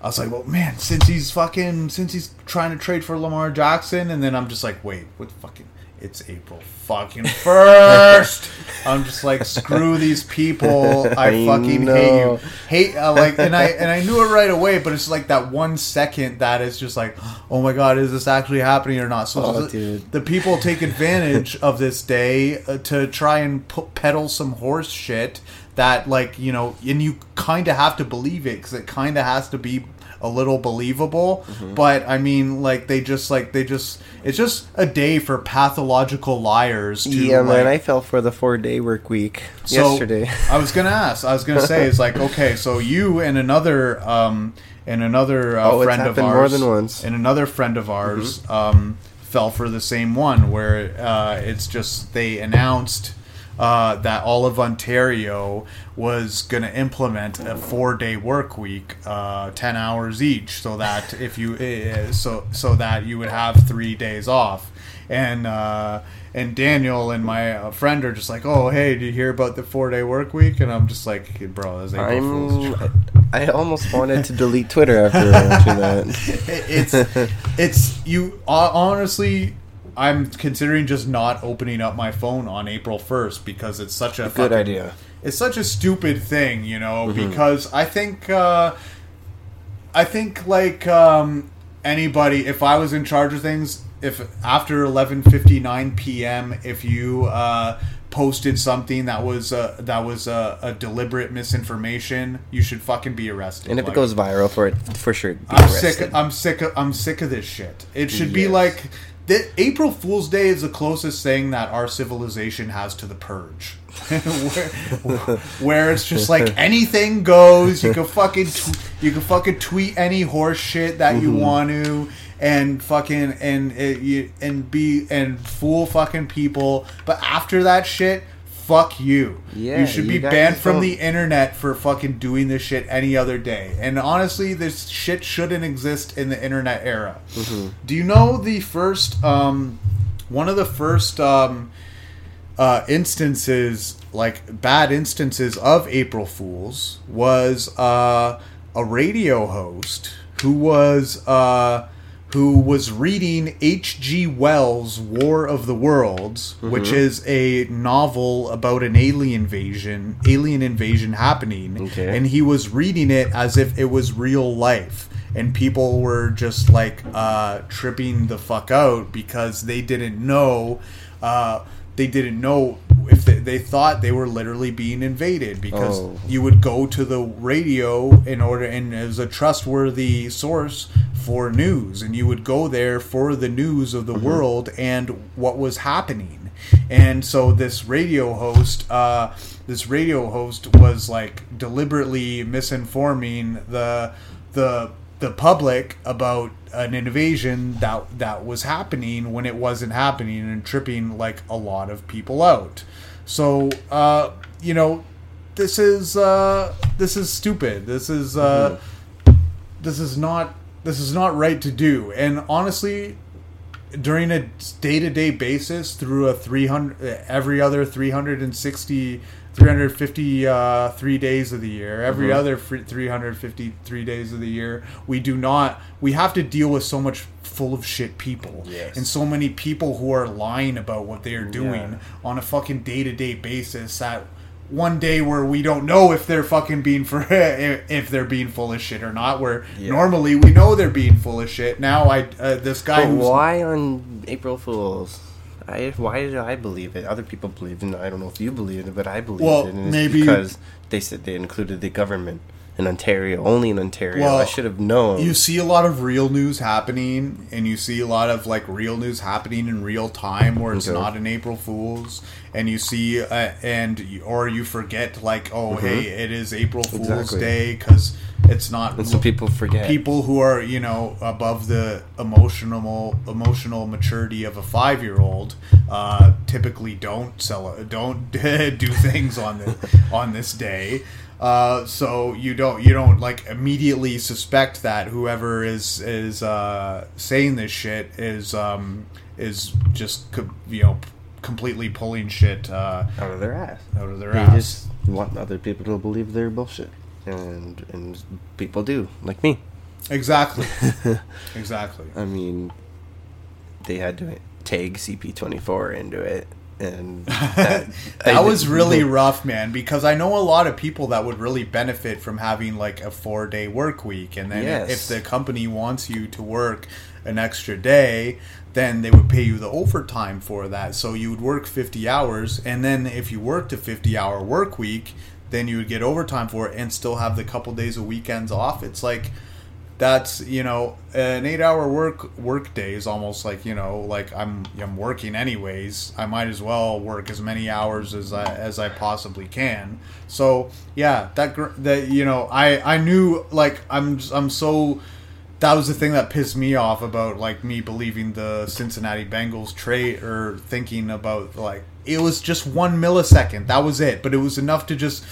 I was like, well, man, since he's fucking, since he's trying to trade for Lamar Jackson, and then I'm just like, wait, what fucking, it's April fucking first. I'm just like, screw these people. I fucking I hate you. Hate, uh, like, and I, and I knew it right away, but it's like that one second that is just like, oh my God, is this actually happening or not? So oh, the, the people take advantage of this day uh, to try and p- peddle some horse shit. That, like, you know, and you kind of have to believe it because it kind of has to be a little believable. Mm-hmm. But, I mean, like, they just, like, they just, it's just a day for pathological liars. To, yeah, like, man, I fell for the four-day work week so yesterday. I was going to ask. I was going to say, it's like, okay, so you and another, um, and another uh, oh, friend of ours. Oh, it's happened more than once. And another friend of ours mm-hmm. um, fell for the same one where uh, it's just, they announced... Uh, that all of Ontario was going to implement a four-day work week, uh, ten hours each, so that if you uh, so so that you would have three days off. And uh, and Daniel and my friend are just like, oh hey, did you hear about the four-day work week? And I'm just like, hey, bro, that's April Fool's joke. I almost wanted to delete Twitter after watching that. It's it's you honestly. I'm considering just not opening up my phone on April first because it's such a, a fucking, good idea. It's such a stupid thing, you know, mm-hmm. because I think, uh, I think like um, anybody, if I was in charge of things, if after eleven fifty-nine p.m. if you uh, posted something that was uh, that was uh, a deliberate misinformation, you should fucking be arrested. And if like, it goes viral for it, for sure. Be I'm arrested. sick. I'm sick. Of, I'm sick of this shit. It should yes. be like the April Fool's Day is the closest thing that our civilization has to the purge, where, where it's just like anything goes. You can fucking t- you can fucking tweet any horse shit that mm-hmm. you want to. And fucking and and, and be and fool fucking people, but after that shit, fuck you. Yeah, you should be you banned from don't. the internet for fucking doing this shit any other day. And honestly, this shit shouldn't exist in the internet era. Mm-hmm. Do you know the first um, one of the first um, uh, instances, like bad instances of April Fools, was uh, a radio host who was. Uh, who was reading H G. Wells' War of the Worlds, mm-hmm. which is a novel about an alien invasion, alien invasion happening, okay. and he was reading it as if it was real life, and people were just like uh, tripping the fuck out because they didn't know, uh, they didn't know if they, they thought they were literally being invaded because oh. you would go to the radio in order, and as a trustworthy source. For news, and you would go there for the news of the mm-hmm. world and what was happening. And so this radio host uh this radio host was like deliberately misinforming the the the public about an invasion that that was happening when it wasn't happening, and tripping like a lot of people out. So uh you know, this is uh this is stupid. This is uh mm-hmm. this is not This is not right to do. And honestly, during a day-to-day basis, through a three hundred, every other three hundred sixty, three hundred fifty-three uh, days of the year, every mm-hmm. other three hundred fifty-three days of the year, we do not, we have to deal with so much full of shit people. Yes. And so many people who are lying about what they are doing yeah. on a fucking day-to-day basis that... One day where we don't know if they're fucking being for if they're being full of shit or not. Where yeah. normally we know they're being full of shit. Now I uh, this guy. But who's... why on April Fools? I why did I believe it? Other people believed it. I don't know if you believe it, but I believed well, it. And maybe because they said they included the government in Ontario, only in Ontario. Well, I should have known. You see a lot of real news happening, and you see a lot of like real news happening in real time, where it's okay. not an April Fools. And you see, uh, and or you forget, like, oh, mm-hmm. hey, it is April Fool's exactly. Day, because it's not. And so people forget. People who are, you know, above the emotional emotional maturity of a five year old, uh, typically don't sell, don't do things on this on this day. Uh, so you don't you don't like immediately suspect that whoever is is uh, saying this shit is um, is just you know. completely pulling shit uh, out of their ass. Out of their they ass. They just want other people to believe their bullshit, and and people do, like me. Exactly. exactly. I mean, they had to tag C P twenty-four into it, and that, that was really rough, man. Because I know a lot of people that would really benefit from having like a four-day work week, and then yes. if the company wants you to work an extra day, then they would pay you the overtime for that. So you would work fifty hours, and then if you worked a fifty-hour work week, then you would get overtime for it and still have the couple days of weekends off. It's like that's, you know, an eight-hour work work day is almost like, you know, like I'm I'm working anyways. I might as well work as many hours as I as I possibly can. So yeah, that that you know, I I knew like I'm I'm so. That was the thing that pissed me off about, like, me believing the Cincinnati Bengals trade or thinking about, like, it was just one millisecond. That was it. But it was enough to just,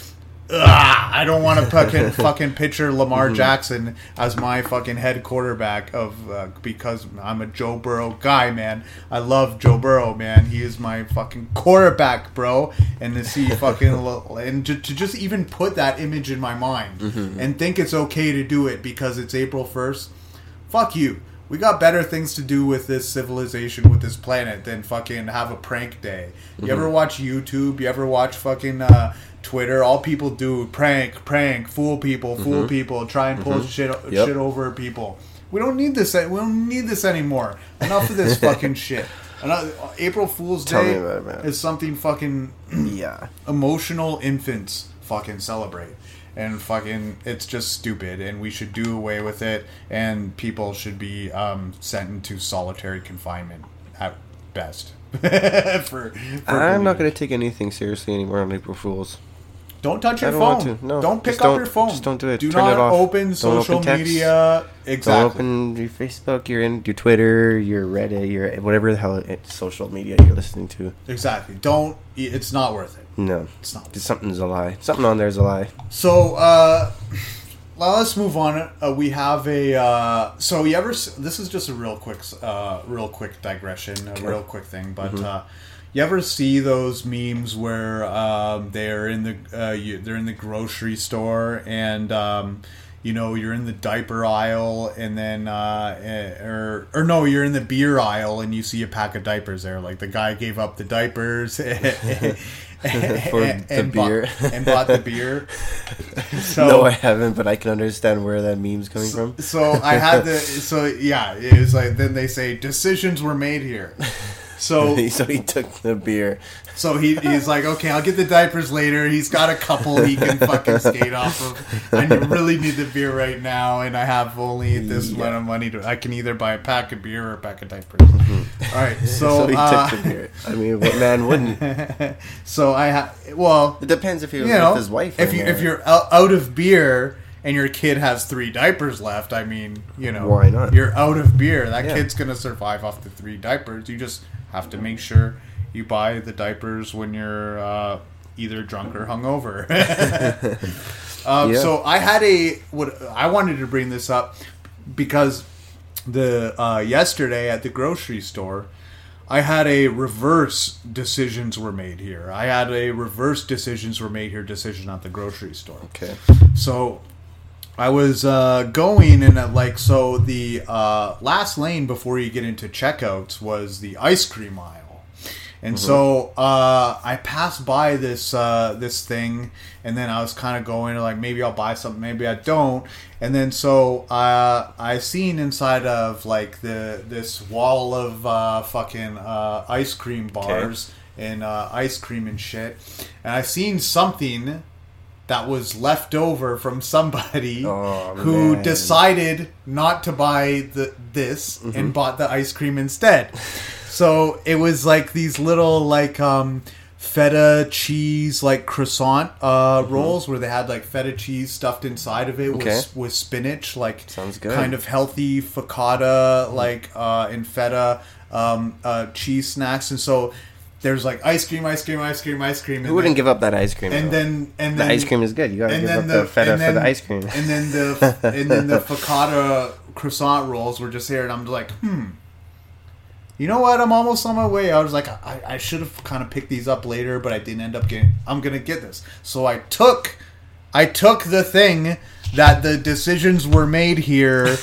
ugh, I don't want to fucking, fucking picture Lamar mm-hmm. Jackson as my fucking head quarterback of uh, because I'm a Joe Burrow guy, man. I love Joe Burrow, man. He is my fucking quarterback, bro. And to see fucking and to, to just even put that image in my mind mm-hmm. and think it's okay to do it because it's April first. Fuck you. We got better things to do with this civilization, with this planet, than fucking have a prank day. You mm-hmm. ever watch YouTube? You ever watch fucking uh, Twitter? All people do prank, prank, fool people, fool mm-hmm. people, try and pull mm-hmm. shit, yep. shit over people. We don't need this. We don't need this anymore. Enough of this fucking shit. Another, April Fool's Tell Day it, is something fucking yeah. emotional infants fucking celebrate. And fucking, it's just stupid. And we should do away with it. And people should be um, sent into solitary confinement at best. for, for I'm not going to take anything seriously anymore on April Fool's. Don't touch your don't phone. No, don't pick up don't, your phone. Just don't do it. Do Turn not it off. Open social open media. Exactly. Don't open your Facebook, your, your Twitter, your Reddit, your whatever the hell it's social media you're listening to. Exactly. Don't. It's not worth it. No. It's not. Something's a lie. Something on there is a lie. So, uh, well, let's move on. Uh, we have a. Uh, so you ever? This is just a real quick, uh, real quick digression, a okay. real quick thing, but. Mm-hmm. Uh, You ever see those memes where um, they're in the uh, you, they're in the grocery store and um, you know you're in the diaper aisle and then uh, or or no you're in the beer aisle and you see a pack of diapers there, like the guy gave up the diapers for and, and the bought, beer and bought the beer. So, no, I haven't, but I can understand where that meme's coming so, from. So I had the so yeah it was like then they say decisions were made here. So, so he took the beer. So he he's like, okay, I'll get the diapers later. He's got a couple he can fucking skate off of. I really need the beer right now, and I have only this yeah. amount of money. To, I can either buy a pack of beer or a pack of diapers. Mm-hmm. All right, so, so he uh, took the beer. I mean, what man wouldn't? So I ha- well, it depends if he was you know, with his wife. If you there. If you're out of beer. And your kid has three diapers left. I mean, you know, why not? You're out of beer. That yeah. kid's gonna survive off the three diapers. You just have to make sure you buy the diapers when you're uh, either drunk or hungover. um, yeah. So I had a what I wanted to bring this up because the uh, yesterday at the grocery store, I had a reverse decisions were made here. I had a reverse decisions were made here decision at the grocery store. Okay, so. I was uh, going and uh, like so the uh, last lane before you get into checkouts was the ice cream aisle, and mm-hmm. so uh, I passed by this uh, this thing, and then I was kind of going like maybe I'll buy something, maybe I don't, and then so uh, I seen inside of like the this wall of uh, fucking uh, ice cream bars okay. and uh, ice cream and shit, and I seen something. That was left over from somebody oh, who man. decided not to buy the this mm-hmm. and bought the ice cream instead. So it was like these little like um, feta cheese like croissant uh, mm-hmm. rolls where they had like feta cheese stuffed inside of it okay. with, with spinach, like sounds good. Kind of healthy focaccia like uh, and feta um, uh, cheese snacks, and so. There's like ice cream, ice cream, ice cream, ice cream. Who wouldn't then, give up that ice cream? And then, and then the ice cream is good. You gotta give up the, the feta then, for the ice cream. And then the and then the focaccia croissant rolls were just here, and I'm like, hmm. You know what? I'm almost on my way. I was like, I, I should have kind of picked these up later, but I didn't end up getting. I'm gonna get this, so I took, I took the thing that the decisions were made here.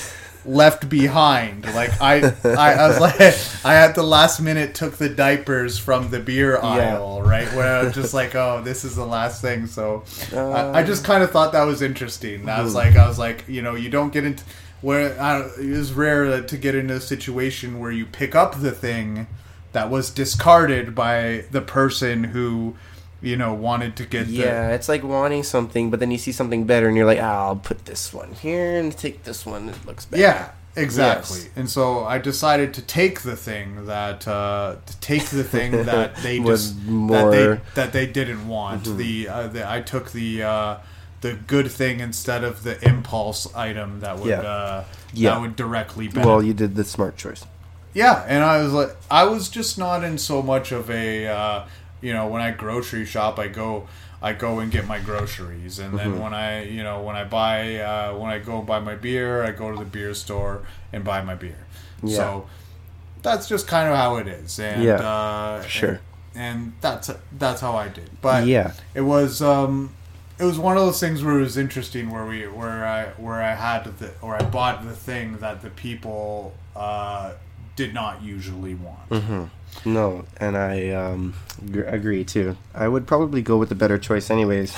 Left behind, like I, I, I was like, I at the last minute took the diapers from the beer aisle, yeah. right? Where I was just like, oh, this is the last thing. So um, I, I just kind of thought that was interesting. I was like, I was like, you know, you don't get into where I, it is rare to get into a situation where you pick up the thing that was discarded by the person who. You know, wanted to get yeah, the... it's like wanting something, but then you see something better, and you're like, oh, I'll put this one here and take this one that looks better. Yeah, exactly. Yes. And so I decided to take the thing that uh, to take the thing that they just more... that they that they didn't want. Mm-hmm. The, uh, the I took the uh, the good thing instead of the impulse item that would yeah. Uh, yeah. that would directly benefit. Well, you did the smart choice. Yeah, and I was like, I was just not in so much of a. Uh, You know, when I grocery shop, I go, I go and get my groceries, and then mm-hmm. when I, you know, when I buy, uh, when I go and buy my beer, I go to the beer store and buy my beer. Yeah. So that's just kind of how it is, and yeah, uh, sure, and, and that's that's how I did. But yeah, it was um, it was one of those things where it was interesting, where we, where I, where I had the, or I bought the thing that the people uh, did not usually want. Mm-hmm. No, and I um, g- agree, too. I would probably go with the better choice anyways.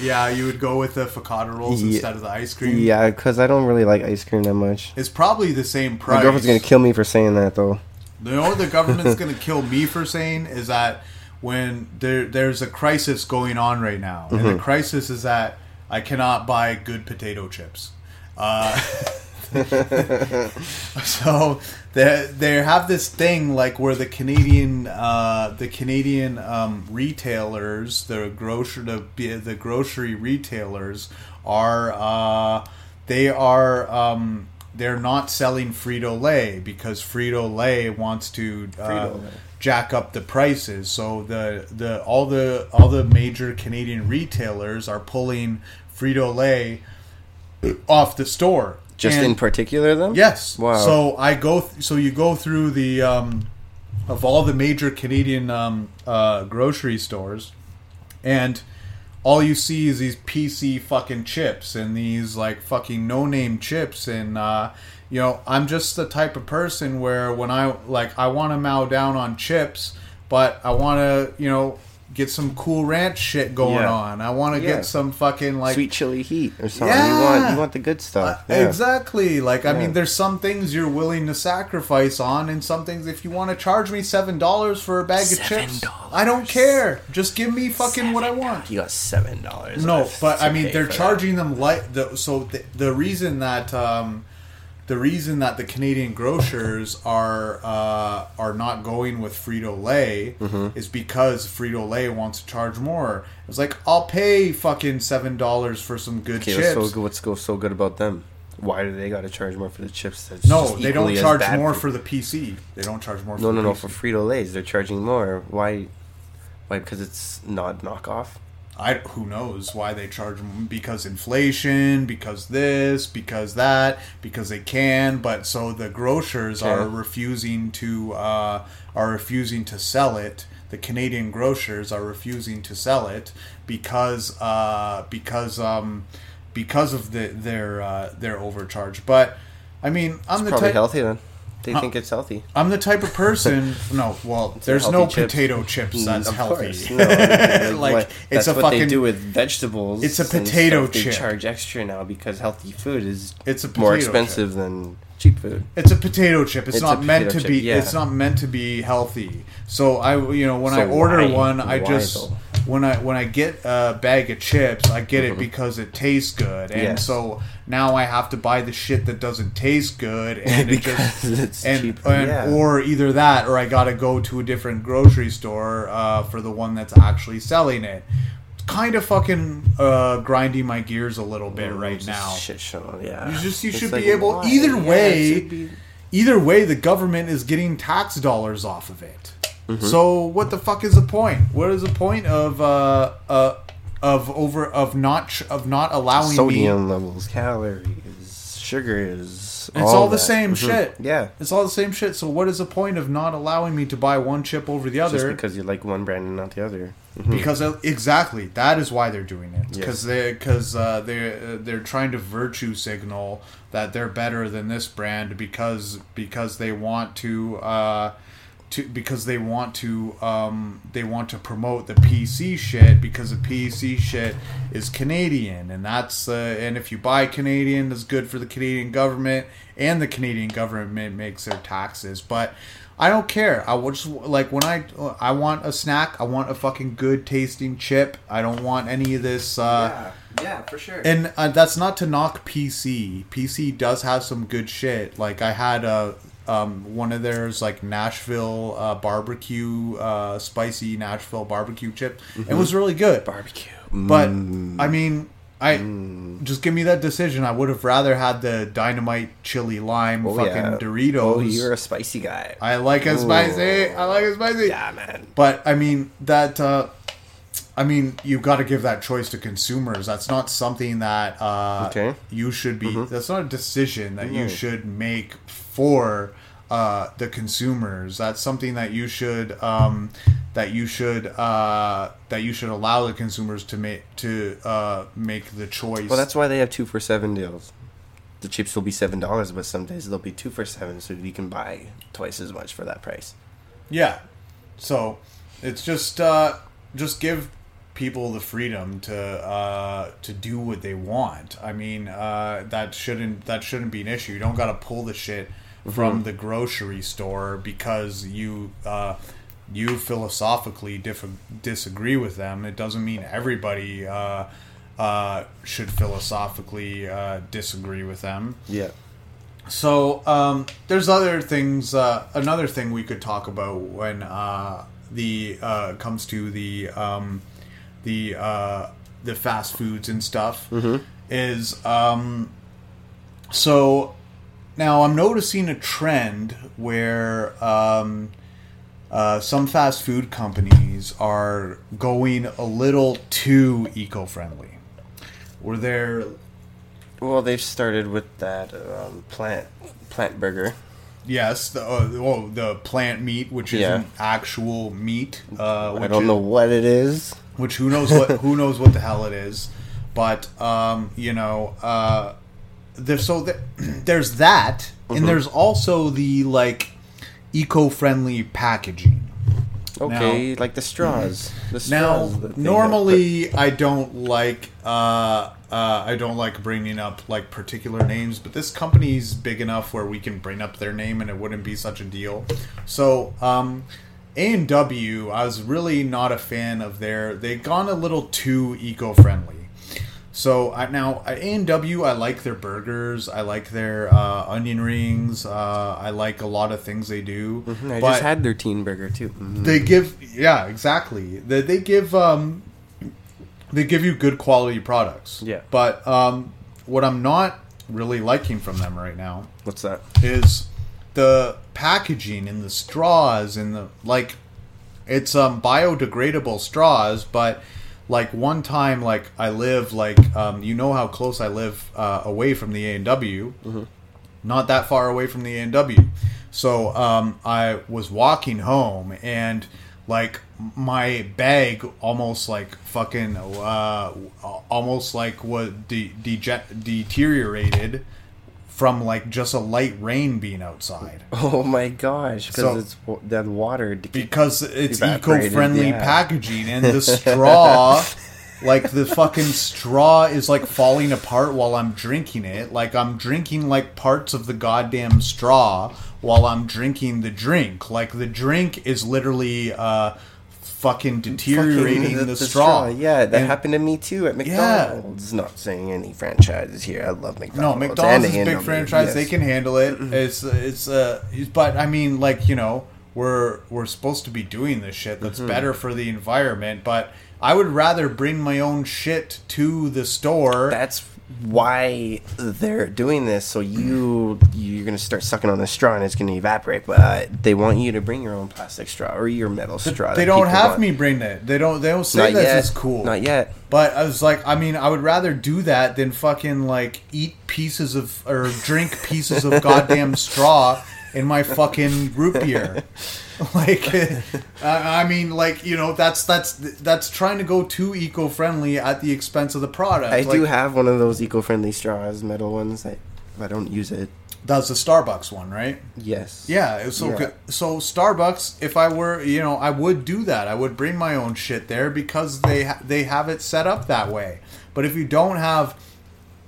Yeah, you would go with the focaccia rolls yeah. instead of the ice cream? Yeah, because I don't really like ice cream that much. It's probably the same price. My government's going to kill me for saying that, though. You know what the government's going to kill me for saying is that when there there's a crisis going on right now, mm-hmm. and the crisis is that I cannot buy good potato chips. Uh... So they they have this thing like where the Canadian uh, the Canadian um, retailers, the grocery the, the grocery retailers are uh, they are um, they're not selling Frito-Lay because Frito-Lay wants to uh, Frito-Lay. jack up the prices. So the the all the all the major Canadian retailers are pulling Frito-Lay off the store. Just and in particular, though? Yes. Wow. So I go. Th- so you go through the um, of all the major Canadian um, uh, grocery stores, and all you see is these P C fucking chips and these like fucking no name chips, and uh, you know, I'm just the type of person where when I like I want to mow down on chips, but I want to you know. Get some Cool Ranch shit going yeah. on. I want to yeah. get some fucking like sweet chili heat or something. Yeah. You want you want the good stuff. Yeah. Uh, exactly. Like yeah. I mean, there's some things you're willing to sacrifice on, and some things if you want to charge me seven dollars for a bag seven dollars. Of chips, I don't care. Just give me fucking seven dollars. What I want. You got seven dollars. No, left but I mean they're charging that. Them like the, so the, the reason that um, the reason that the Canadian grocers are uh, are not going with Frito-Lay mm-hmm. is because Frito-Lay wants to charge more. It's like, I'll pay fucking seven dollars for some good okay, chips. What's so, what's go so good about them? Why do they got to charge more for the chips? That's no, they don't charge more for... for the P C. They don't charge more for no, the no, P C. No, no, no. For Frito-Lays, they're charging more. Why? Why? Because it's not knockoff? I, who knows why they charge them? Because inflation, because this, because that, because they can. But so the grocers okay. are refusing to uh, are refusing to sell it. The Canadian grocers are refusing to sell it because uh, because um, because of the, their uh, their overcharge. But I mean, I'm it's the probably type, healthy then. They huh? think it's healthy. I'm the type of person. No, well, it's there's no chips. Potato chips that's of healthy. No, like like that's it's a what fucking, they do with vegetables. It's a potato chip. They charge extra now because healthy food is it's a more expensive chip. Than cheap food. It's a potato chip. It's, it's not meant to chip, be. Yeah. It's not meant to be healthy. So I, you know, when so I order why, one, I just though? when I when I get a bag of chips, I get it mm-hmm. because it tastes good, and yes. so. Now I have to buy the shit that doesn't taste good, and it just it's and, cheap. And yeah. or either that, or I gotta go to a different grocery store uh, for the one that's actually selling it. Kind of fucking uh, grinding my gears a little bit oh, right now. Shit show, yeah. You just you it's should like, be able. Why? Either way, yeah, be... either way, the government is getting tax dollars off of it. Mm-hmm. So what the fuck is the point? What is the point of uh uh? Of over of not of not allowing sodium me. Levels, calories, sugars. All it's all that. The same mm-hmm. shit. Yeah, it's all the same shit. So what is the point of not allowing me to buy one chip over the other? Just because you like one brand and not the other. Mm-hmm. Because exactly that is why they're doing it. Because yes. they because uh, they uh, they're trying to virtue signal that they're better than this brand because because they want to. Uh, To, because they want to um, they want to promote the P C shit because the P C shit is Canadian and that's uh, and if you buy Canadian that's good for the Canadian government and the Canadian government makes their taxes but I don't care. I will just like when I I want a snack I want a fucking good tasting chip. I don't want any of this uh, yeah, yeah for sure and uh, that's not to knock P C. P C does have some good shit like I had a Um, one of theirs, like Nashville uh, barbecue, uh, spicy Nashville barbecue chip. Mm-hmm. It was really good. Barbecue. But, mm. I mean, I mm. just give me that decision. I would have rather had the dynamite chili lime oh, fucking yeah. Doritos. Oh, you're a spicy guy. I like a Ooh. spicy. I like a spicy. Yeah, man. But, I mean, that... Uh, I mean, you've got to give that choice to consumers. That's not something that uh, okay. you should be... Mm-hmm. That's not a decision that mm. you should make for uh, the consumers. That's something that you should... Um, that you should... Uh, that you should allow the consumers to, ma- to uh, make the choice. Well, that's why they have two for seven deals. the chips will be seven dollars, but some days they'll be two for seven, so you can buy twice as much for that price. Yeah. So it's just uh, just give people the freedom to uh, to do what they want. I mean, uh, that shouldn't that shouldn't be an issue. You don't got to pull the shit from mm-hmm. the grocery store because you uh, you philosophically dif- disagree with them. It doesn't mean everybody uh, uh, should philosophically uh, disagree with them. Yeah. So um, there's other things. Uh, another thing we could talk about when uh, the uh, comes to the um, the uh, the fast foods and stuff mm-hmm. is um, so. Now, I'm noticing a trend where um, uh, some fast food companies are going a little too eco-friendly. Where they're... Well, they've started with that um, plant plant burger. Yes, the, uh, well, the plant meat, which yeah. isn't actual meat. Uh, which I don't is, know what it is. Which who knows what who knows what the hell it is. But, um, you know... Uh, There's, so th- there's that, mm-hmm. and there's also the, like, eco-friendly packaging. Okay, now, like the straws. The straws now, the normally that, but... I don't like uh, uh, I don't like bringing up, like, particular names, but this company's big enough where we can bring up their name and it wouldn't be such a deal. So, um, A and W, I was really not a fan of their... They've gone a little too eco-friendly. So I, now A and W, I like their burgers. I like their uh, onion rings. Uh, I like a lot of things they do. Mm-hmm, I just had their teen burger too. Mm-hmm. They give, yeah, exactly. They they give um, they give you good quality products. Yeah. But um, what I'm not really liking from them right now, what's that? Is the packaging and the straws and the like. It's um, biodegradable straws, but. Like, one time, like, I live, like, um, you know how close I live uh, away from the A and W. Mm-hmm. Not that far away from the A and W. So, um, I was walking home, and, like, my bag almost, like, fucking, uh, almost, like, was de- de- deteriorated from, like, just a light rain being outside. Oh, my gosh, because so, it's that water... De- because it's eco-friendly yeah. packaging, and the straw, like, the fucking straw is, like, falling apart while I'm drinking it. Like, I'm drinking, like, parts of the goddamn straw while I'm drinking the drink. Like, the drink is literally... uh fucking deteriorating fucking the, the straw. straw. Yeah, that and, happened to me too at McDonald's. Yeah. Not saying any franchises here. I love McDonald's. No, McDonald's and is a big franchise. Yes. They can handle it. It's it's uh but I mean, like, you know, we're we're supposed to be doing this shit that's mm-hmm. better for the environment, but I would rather bring my own shit to the store. That's why they're doing this, so you you're gonna start sucking on the straw and it's gonna evaporate. But they want you to bring your own plastic straw or your metal straw. They don't have want. me bring that. They don't. They don't say that it's cool. Not yet. But I was like, I mean, I would rather do that than fucking like eat pieces of or drink pieces of goddamn straw in my fucking root beer. Like, I mean, like, you know, that's that's that's trying to go too eco-friendly at the expense of the product. I like, do have one of those eco-friendly straws, metal ones. I, I don't use it. That's the Starbucks one, right? Yes. Yeah. So, yeah. so Starbucks, if I were, you know, I would do that. I would bring my own shit there because they ha- they have it set up that way. But if you don't have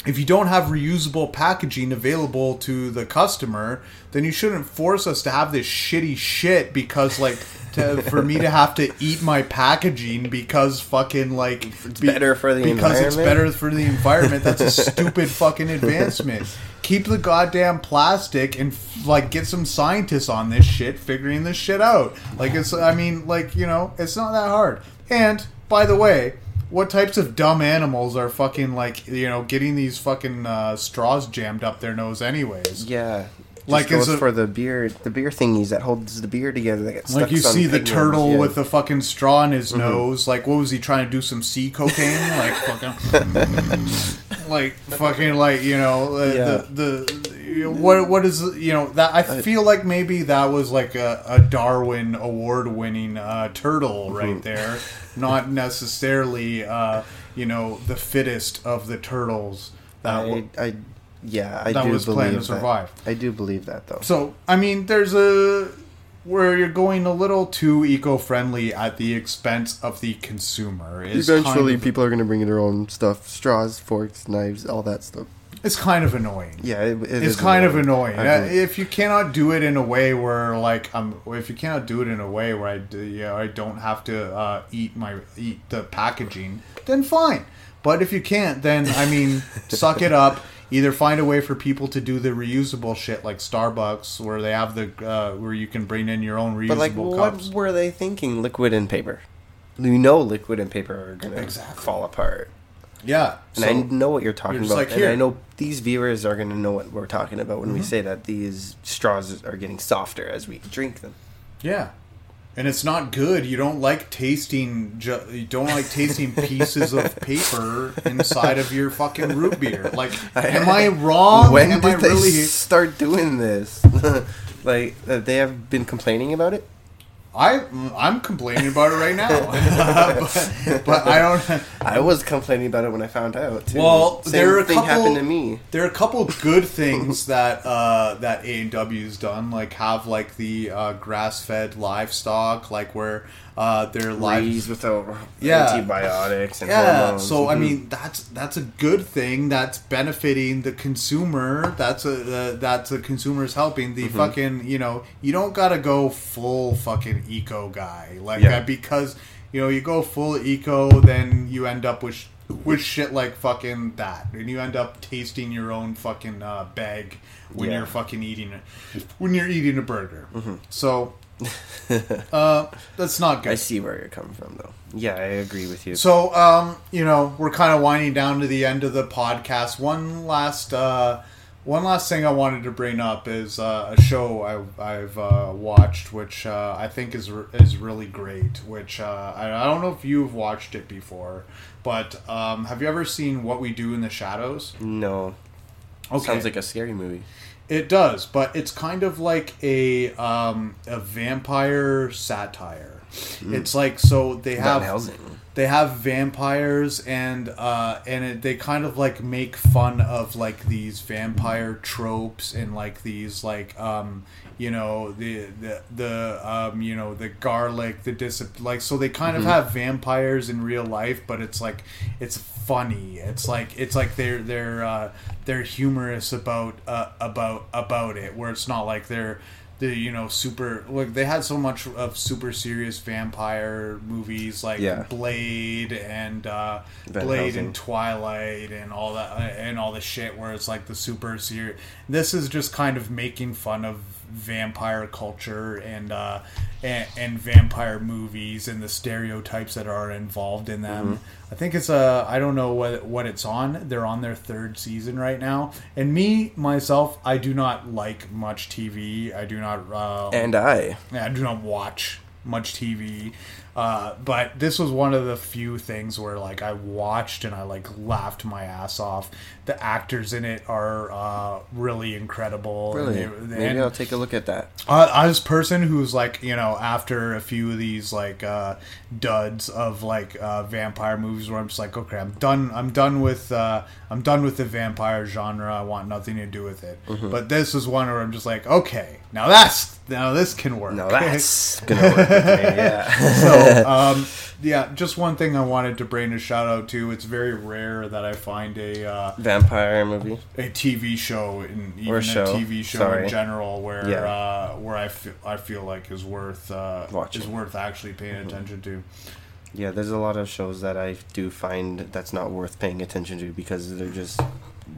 If you don't have reusable packaging available to the customer, then you shouldn't force us to have this shitty shit because, like, to, for me to have to eat my packaging because fucking, like... It's be, better for the because environment. Because it's better for the environment. That's a stupid fucking advancement. Keep the goddamn plastic and, like, get some scientists on this shit figuring this shit out. Like, it's... I mean, like, you know, it's not that hard. And, by the way... What types of dumb animals are fucking, like, you know, getting these fucking uh, straws jammed up their nose anyways? Yeah. Just like goes a, for the beer the beer thingies that holds the beer together. That gets like you see the turtle yeah. with the fucking straw in his mm-hmm. nose. Like, what was he trying to do? Some sea cocaine? Like, fucking... like, fucking, like, you know, uh, yeah. the... the What what is you know that I feel like maybe that was like a, a Darwin award winning uh, turtle right there, not necessarily uh, you know the fittest of the turtles. That I, w- I Yeah, I that do was believe planned to survive. That. I do believe that, though. So, I mean, there's a... where you're going a little too eco-friendly at the expense of the consumer. Is Eventually, kind of, people are going to bring their own stuff. Straws, forks, knives, all that stuff. It's kind of annoying. Yeah, it, it it's is. It's kind annoying. of annoying. I mean, if you cannot do it in a way where, like, um, if you cannot do it in a way where I, you know, I don't have to uh, eat my eat the packaging, then fine. But if you can't, then, I mean, suck it up. Either find a way for people to do the reusable shit like Starbucks, where they have the uh, where you can bring in your own reusable cups. But like, cups. What were they thinking? Liquid and paper. You know, liquid and paper are gonna exactly. fall apart. Yeah, and so I know what you're talking you're about, like, and I know these viewers are gonna know what we're talking about when mm-hmm. we say that these straws are getting softer as we drink them. Yeah. And it's not good. You don't like tasting. Ju- you don't like tasting pieces of paper inside of your fucking root beer. Like, am I wrong? When am did I they really... start doing this? Like, uh, they have been complaining about it. I I'm complaining about it right now, but, but I don't. I was complaining about it when I found out. Too. Well, Same there are a thing couple. Happened to me. There are a couple good things that uh, that A and W's done, like have like the uh, grass-fed livestock, like where uh, they're live without yeah. antibiotics and yeah. hormones. So mm-hmm. I mean, that's that's a good thing that's benefiting the consumer. That's a uh, that's the consumer's helping the mm-hmm. fucking. You know, you don't gotta go full fucking. eco guy like yeah. uh, because you know you go full eco, then you end up with sh- with shit like fucking that, and you end up tasting your own fucking uh, bag when yeah. you're fucking eating it when you're eating a burger. Mm-hmm. So uh, that's not good. I see where you're coming from, though. Yeah, I agree with you. So um, you know, we're kind of winding down to the end of the podcast. One last. Uh, One last thing I wanted to bring up is uh, a show I, I've uh, watched, which uh, I think is re- is really great. Which uh, I, I don't know if you've watched it before, but um, have you ever seen What We Do in the Shadows? No. Okay. Sounds like a scary movie. It does, but it's kind of like a um, a vampire satire. Mm. It's like so they have. They have vampires, and uh, and it, they kind of like make fun of like these vampire tropes and like these like um, you know the the the um, you know the garlic the dis like so they kind mm-hmm. of have vampires in real life, but it's like it's funny. It's like it's like they're they're uh, they're humorous about uh, about about it, where it's not like they're. The, you know, super... Look, they had so much of super serious vampire movies like yeah. Blade and uh, Blade and Twilight and all that and all the shit where it's like the super serious... This is just kind of making fun of vampire culture and, uh, and, and vampire movies and the stereotypes that are involved in them. Mm-hmm. I think it's a... I don't know what, what it's on. They're on their third season right now. And me, myself, I do not like much T V. I do not... Uh, and I. I do not watch much T V. Uh, but this was one of the few things where, like, I watched and I, like, laughed my ass off. The actors in it are uh, really incredible. Really? And they, they, Maybe and, I'll take a look at that. Uh, I was a person who's, like, you know, after a few of these, like, uh, duds of, like, uh, vampire movies where I'm just like, okay, I'm done I'm done with uh, I'm done with the vampire genre. I want nothing to do with it. Mm-hmm. But this is one where I'm just like, okay, now that's, now this can work. Now that's gonna work with me, yeah. So, um, yeah, just one thing I wanted to bring a shout out to. It's very rare that I find a uh, vampire movie, a T V show, in, even or a, show. a T V show Sorry. in general, where yeah. uh, where I feel I feel like is worth uh, is worth actually paying mm-hmm. attention to. Yeah, there's a lot of shows that I do find that's not worth paying attention to because they're just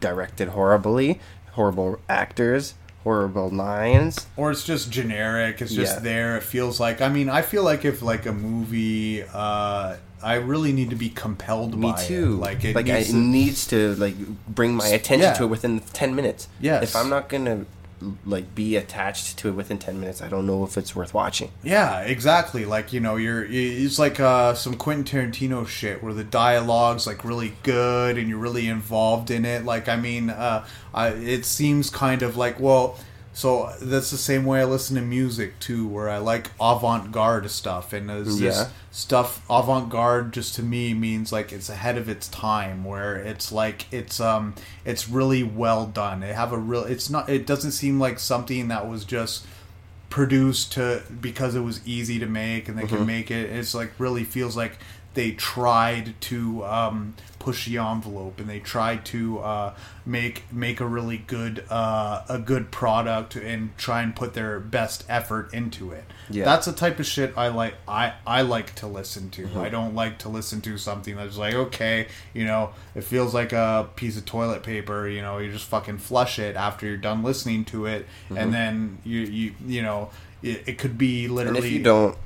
directed horribly, horrible actors. Horrible lines, or it's just generic. It's just yeah. there. It feels like. I mean, I feel like if like a movie, uh, I really need to be compelled Me by too. it. Like it like needs, I, to, needs to like bring my attention yeah. to it within ten minutes. Yes. If I'm not gonna like be attached to it within ten minutes, I don't know if it's worth watching. Yeah, exactly. Like you know, you're it's like uh, some Quentin Tarantino shit where the dialogue's like really good and you're really involved in it. Like I mean. Uh, Uh, it seems kind of like, well, So that's the same way I listen to music too, where I like avant-garde stuff, and there's yeah. this stuff avant-garde just to me means like it's ahead of its time, where it's like it's um it's really well done. It have a real it's not it doesn't seem like something that was just produced to because it was easy to make and they mm-hmm. can make it. It's like really feels like they tried to um, push the envelope, and they tried to uh, make make a really good uh, a good product, and try and put their best effort into it. Yeah. That's the type of shit I like. I, I like to listen to. Mm-hmm. I don't like to listen to something that's like, okay, you know, it feels like a piece of toilet paper. You know, you just fucking flush it after you're done listening to it, mm-hmm. and then you you you know, it, it could be literally. And if you don't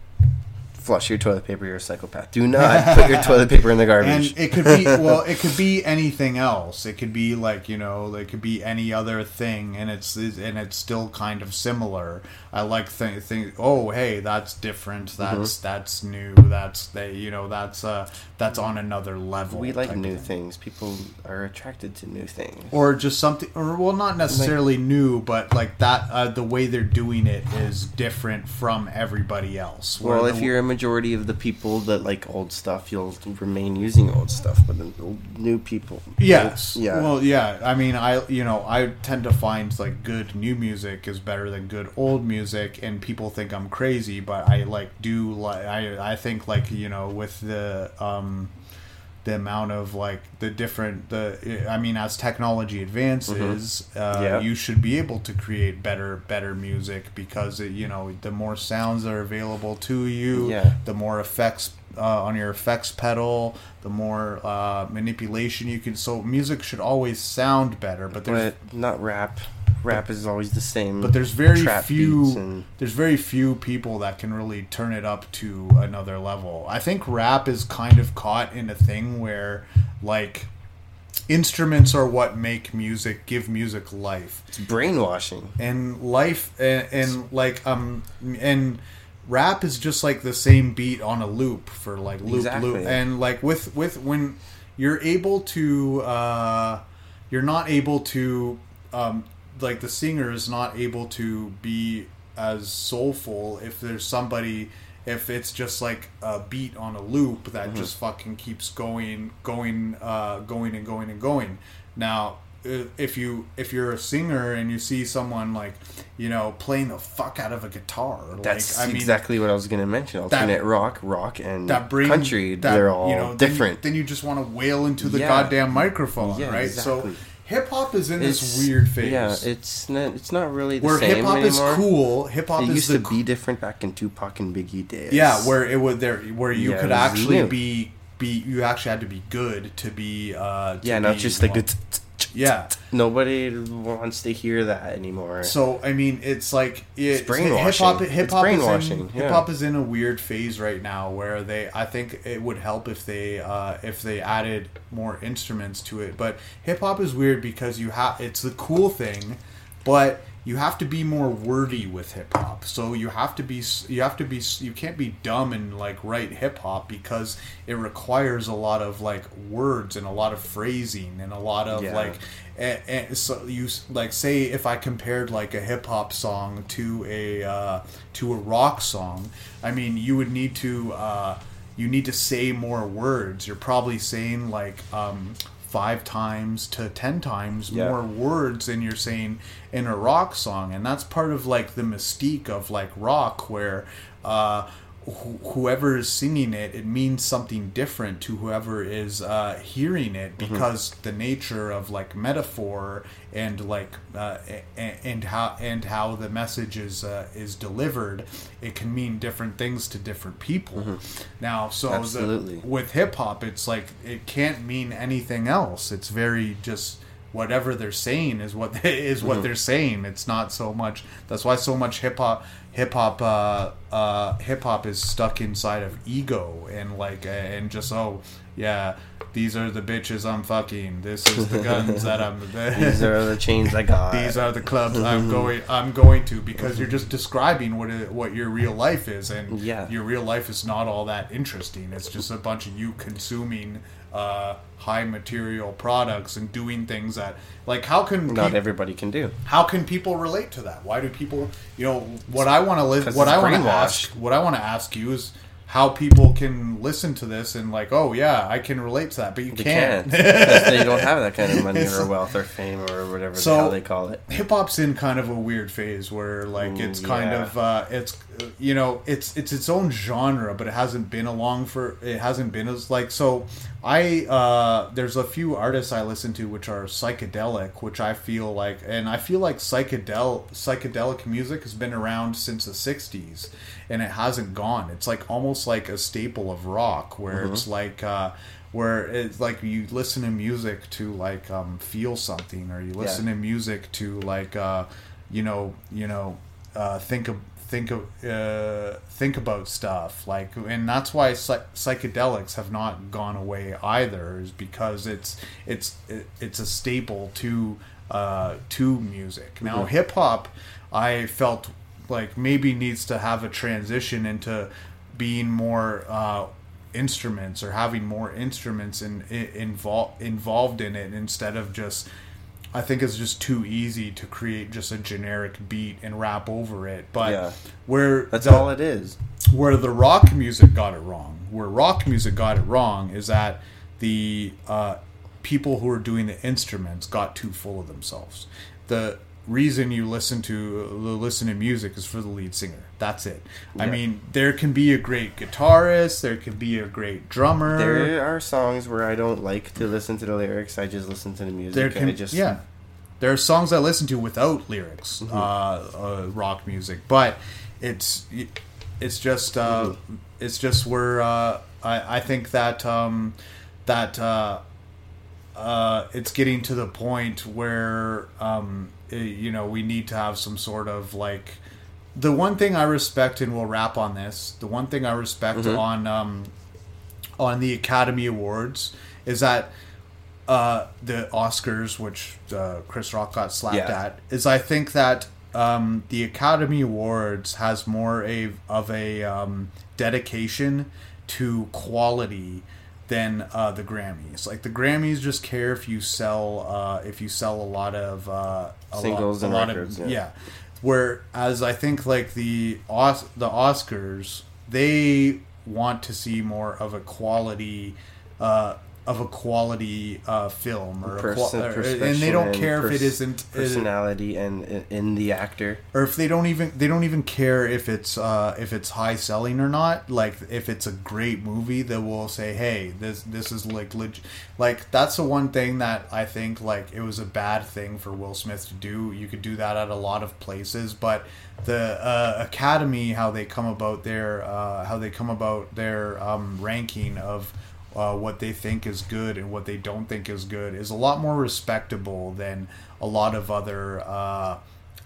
flush your toilet paper, you're a psychopath. Do not put your toilet paper in the garbage. And it could be, well, it could be anything else. It could be like, you know, it could be any other thing, and it's and it's still kind of similar. I like th- things, oh, hey, that's different, that's mm-hmm. that's new, that's, they, you know, that's uh, that's on another level. We like new thing. things. People are attracted to new things. Or just something, or well, not necessarily like, new, but like that, uh, the way they're doing it is different from everybody else. Well, the, if you're a majority of the people that like old stuff, you'll remain using old stuff, but then new people. Yes. Like, yeah. Well, yeah. I mean, I you know I tend to find like good new music is better than good old music, and people think I'm crazy, but I like do like I I think like you know with the um the amount of like the different the I mean as technology advances, mm-hmm. uh, yeah. you should be able to create better better music because it, you know the more sounds that are available to you, yeah. the more effects uh, on your effects pedal, the more uh, manipulation you can. So music should always sound better, but there's but not rap. Rap is always the same, but there's very few. And... There's very few people that can really turn it up to another level. I think rap is kind of caught in a thing where, like, instruments are what make music, give music life. It's brainwashing and life, and, and like um and. Rap is just like the same beat on a loop for like loop exactly. loop, and like with with when you're able to, uh, you're not able to. Um, Like the singer is not able to be as soulful if there's somebody, if it's just like a beat on a loop that mm-hmm. just fucking keeps going, going, uh, going and going and going. Now, if you if you're a singer and you see someone like, you know, playing the fuck out of a guitar, that's like, I exactly mean, what I was going to mention. Alternate that, rock, rock, and that bring, country, that, they're all you know, different. Then you, then you just want to wail into the yeah. goddamn microphone, yeah, right? Exactly. So. Hip hop is in it's, this weird phase. Yeah, it's not, it's not really the where same anymore. Where hip hop is cool, hip hop is used the to co- be different back in Tupac and Biggie days. Yeah, where it would there where you yeah, could actually new. be be you actually had to be good to be uh to yeah, not be, just like the yeah. Nobody wants to hear that anymore. So I mean, it's like it's, it's brainwashing. Hip hop is in hip hop yeah. is in a weird phase right now where they. I think it would help if they uh, if they added more instruments to it. But hip hop is weird because you have it's the cool thing, but you have to be more wordy with hip hop. So you have to be you have to be you can't be dumb and like write hip hop because it requires a lot of like words and a lot of phrasing and a lot of yeah. like and, and so you like say if I compared like a hip hop song to a uh, to a rock song, I mean you would need to uh, you need to say more words. You're probably saying like um, five times to ten times yeah. more words than you're saying in a rock song, and that's part of like the mystique of like rock where uh wh- whoever is singing it it means something different to whoever is uh hearing it because mm-hmm. the nature of like metaphor and like uh and, and how and how the message is uh, is delivered, it can mean different things to different people. Mm-hmm. Now so the, with hip hop it's like it can't mean anything else. It's very just whatever they're saying is what they, is what mm-hmm. they're saying. It's not so much. That's why so much hip hop, hip hop, uh, uh, hip hop is stuck inside of ego and like uh, and just oh yeah, these are the bitches I'm fucking. This is the guns that I'm. These are the chains I got. These are the clubs I'm going. I'm going to because you're just describing what it, what your real life is, and yeah. your real life is not all that interesting. It's just a bunch of you consuming uh, high material products and doing things that, like, how can not pe- everybody can do? How can people relate to that? Why do people, you know, what I want to live, what I want to ask, what I want to ask you is how people can listen to this and like, oh yeah, I can relate to that, but you they can't. can't. They don't have that kind of money or wealth or fame or whatever so, the hell they call it. Hip hop's in kind of a weird phase where like Ooh, it's kind yeah. of uh, it's you know it's it's its own genre, but it hasn't been along for it hasn't been as like so. I uh, there's a few artists I listen to which are psychedelic, which I feel like, and I feel like psychedel psychedelic music has been around since the sixties. And it hasn't gone. It's like almost like a staple of rock, where mm-hmm. it's like uh, where it's like you listen to music to like um, feel something, or you listen yeah. to music to like uh, you know you know uh, think of think of uh, think about stuff. Like, and that's why psych- psychedelics have not gone away either, is because it's it's it's a staple to uh, to music. Now, mm-hmm. hip hop, I felt. like maybe needs to have a transition into being more uh, instruments or having more instruments in, in, invol- involved in it instead of just, I think it's just too easy to create just a generic beat and rap over it. But yeah. where that's the, all it is, where the rock music got it wrong, where rock music got it wrong is that the uh, people who are doing the instruments got too full of themselves. The reason you listen to listen to music is for the lead singer. That's it. Yeah. I mean, there can be a great guitarist, there can be a great drummer. There are songs where I don't like to listen to the lyrics. I just listen to the music. There can, and I just yeah. There are songs I listen to without lyrics, mm-hmm. uh, uh, rock music. But it's it's just uh, mm-hmm. it's just where uh, I I think that um, that uh, uh, it's getting to the point where. Um, You know, we need to have some sort of like the one thing I respect, and we'll wrap on this. The one thing I respect mm-hmm. on um, on the Academy Awards is that uh, the Oscars, which uh, Chris Rock got slapped yeah. at, is I think that um, the Academy Awards has more a of a um, dedication to quality than uh, the Grammys. Like the Grammys just care if you sell uh, if you sell a lot of uh, a singles lot, a and lot records. Of, yeah. yeah. Whereas I think like the Os- the Oscars, they want to see more of a quality uh, of a quality uh, film or, Person, a qual- or and they don't care pers- if it isn't personality it, and in the actor, or if they don't even they don't even care if it's uh, if it's high selling or not. Like if it's a great movie, they will say, "Hey, this this is like legit." Like that's the one thing that I think like it was a bad thing for Will Smith to do. You could do that at a lot of places, but the uh, Academy, how they come about their uh, how they come about their um, ranking of. Uh, what they think is good and what they don't think is good is a lot more respectable than a lot of other uh,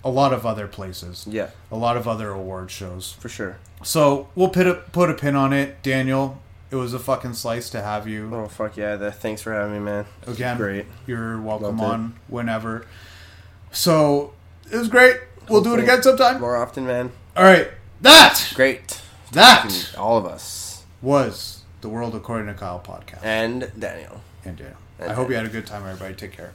a lot of other places. Yeah, a lot of other award shows for sure. So we'll put a put a pin on it, Daniel. It was a fucking slice to have you. Oh fuck yeah! The, thanks for having me, man. Again, great. You're welcome Loved on it. Whenever. So it was great. We'll Hopefully do it again sometime. More often, man. All right, that great. That all of us was. The World According to Kyle podcast. And Daniel. And Daniel. And I Daniel. hope you had a good time, everybody. Take care.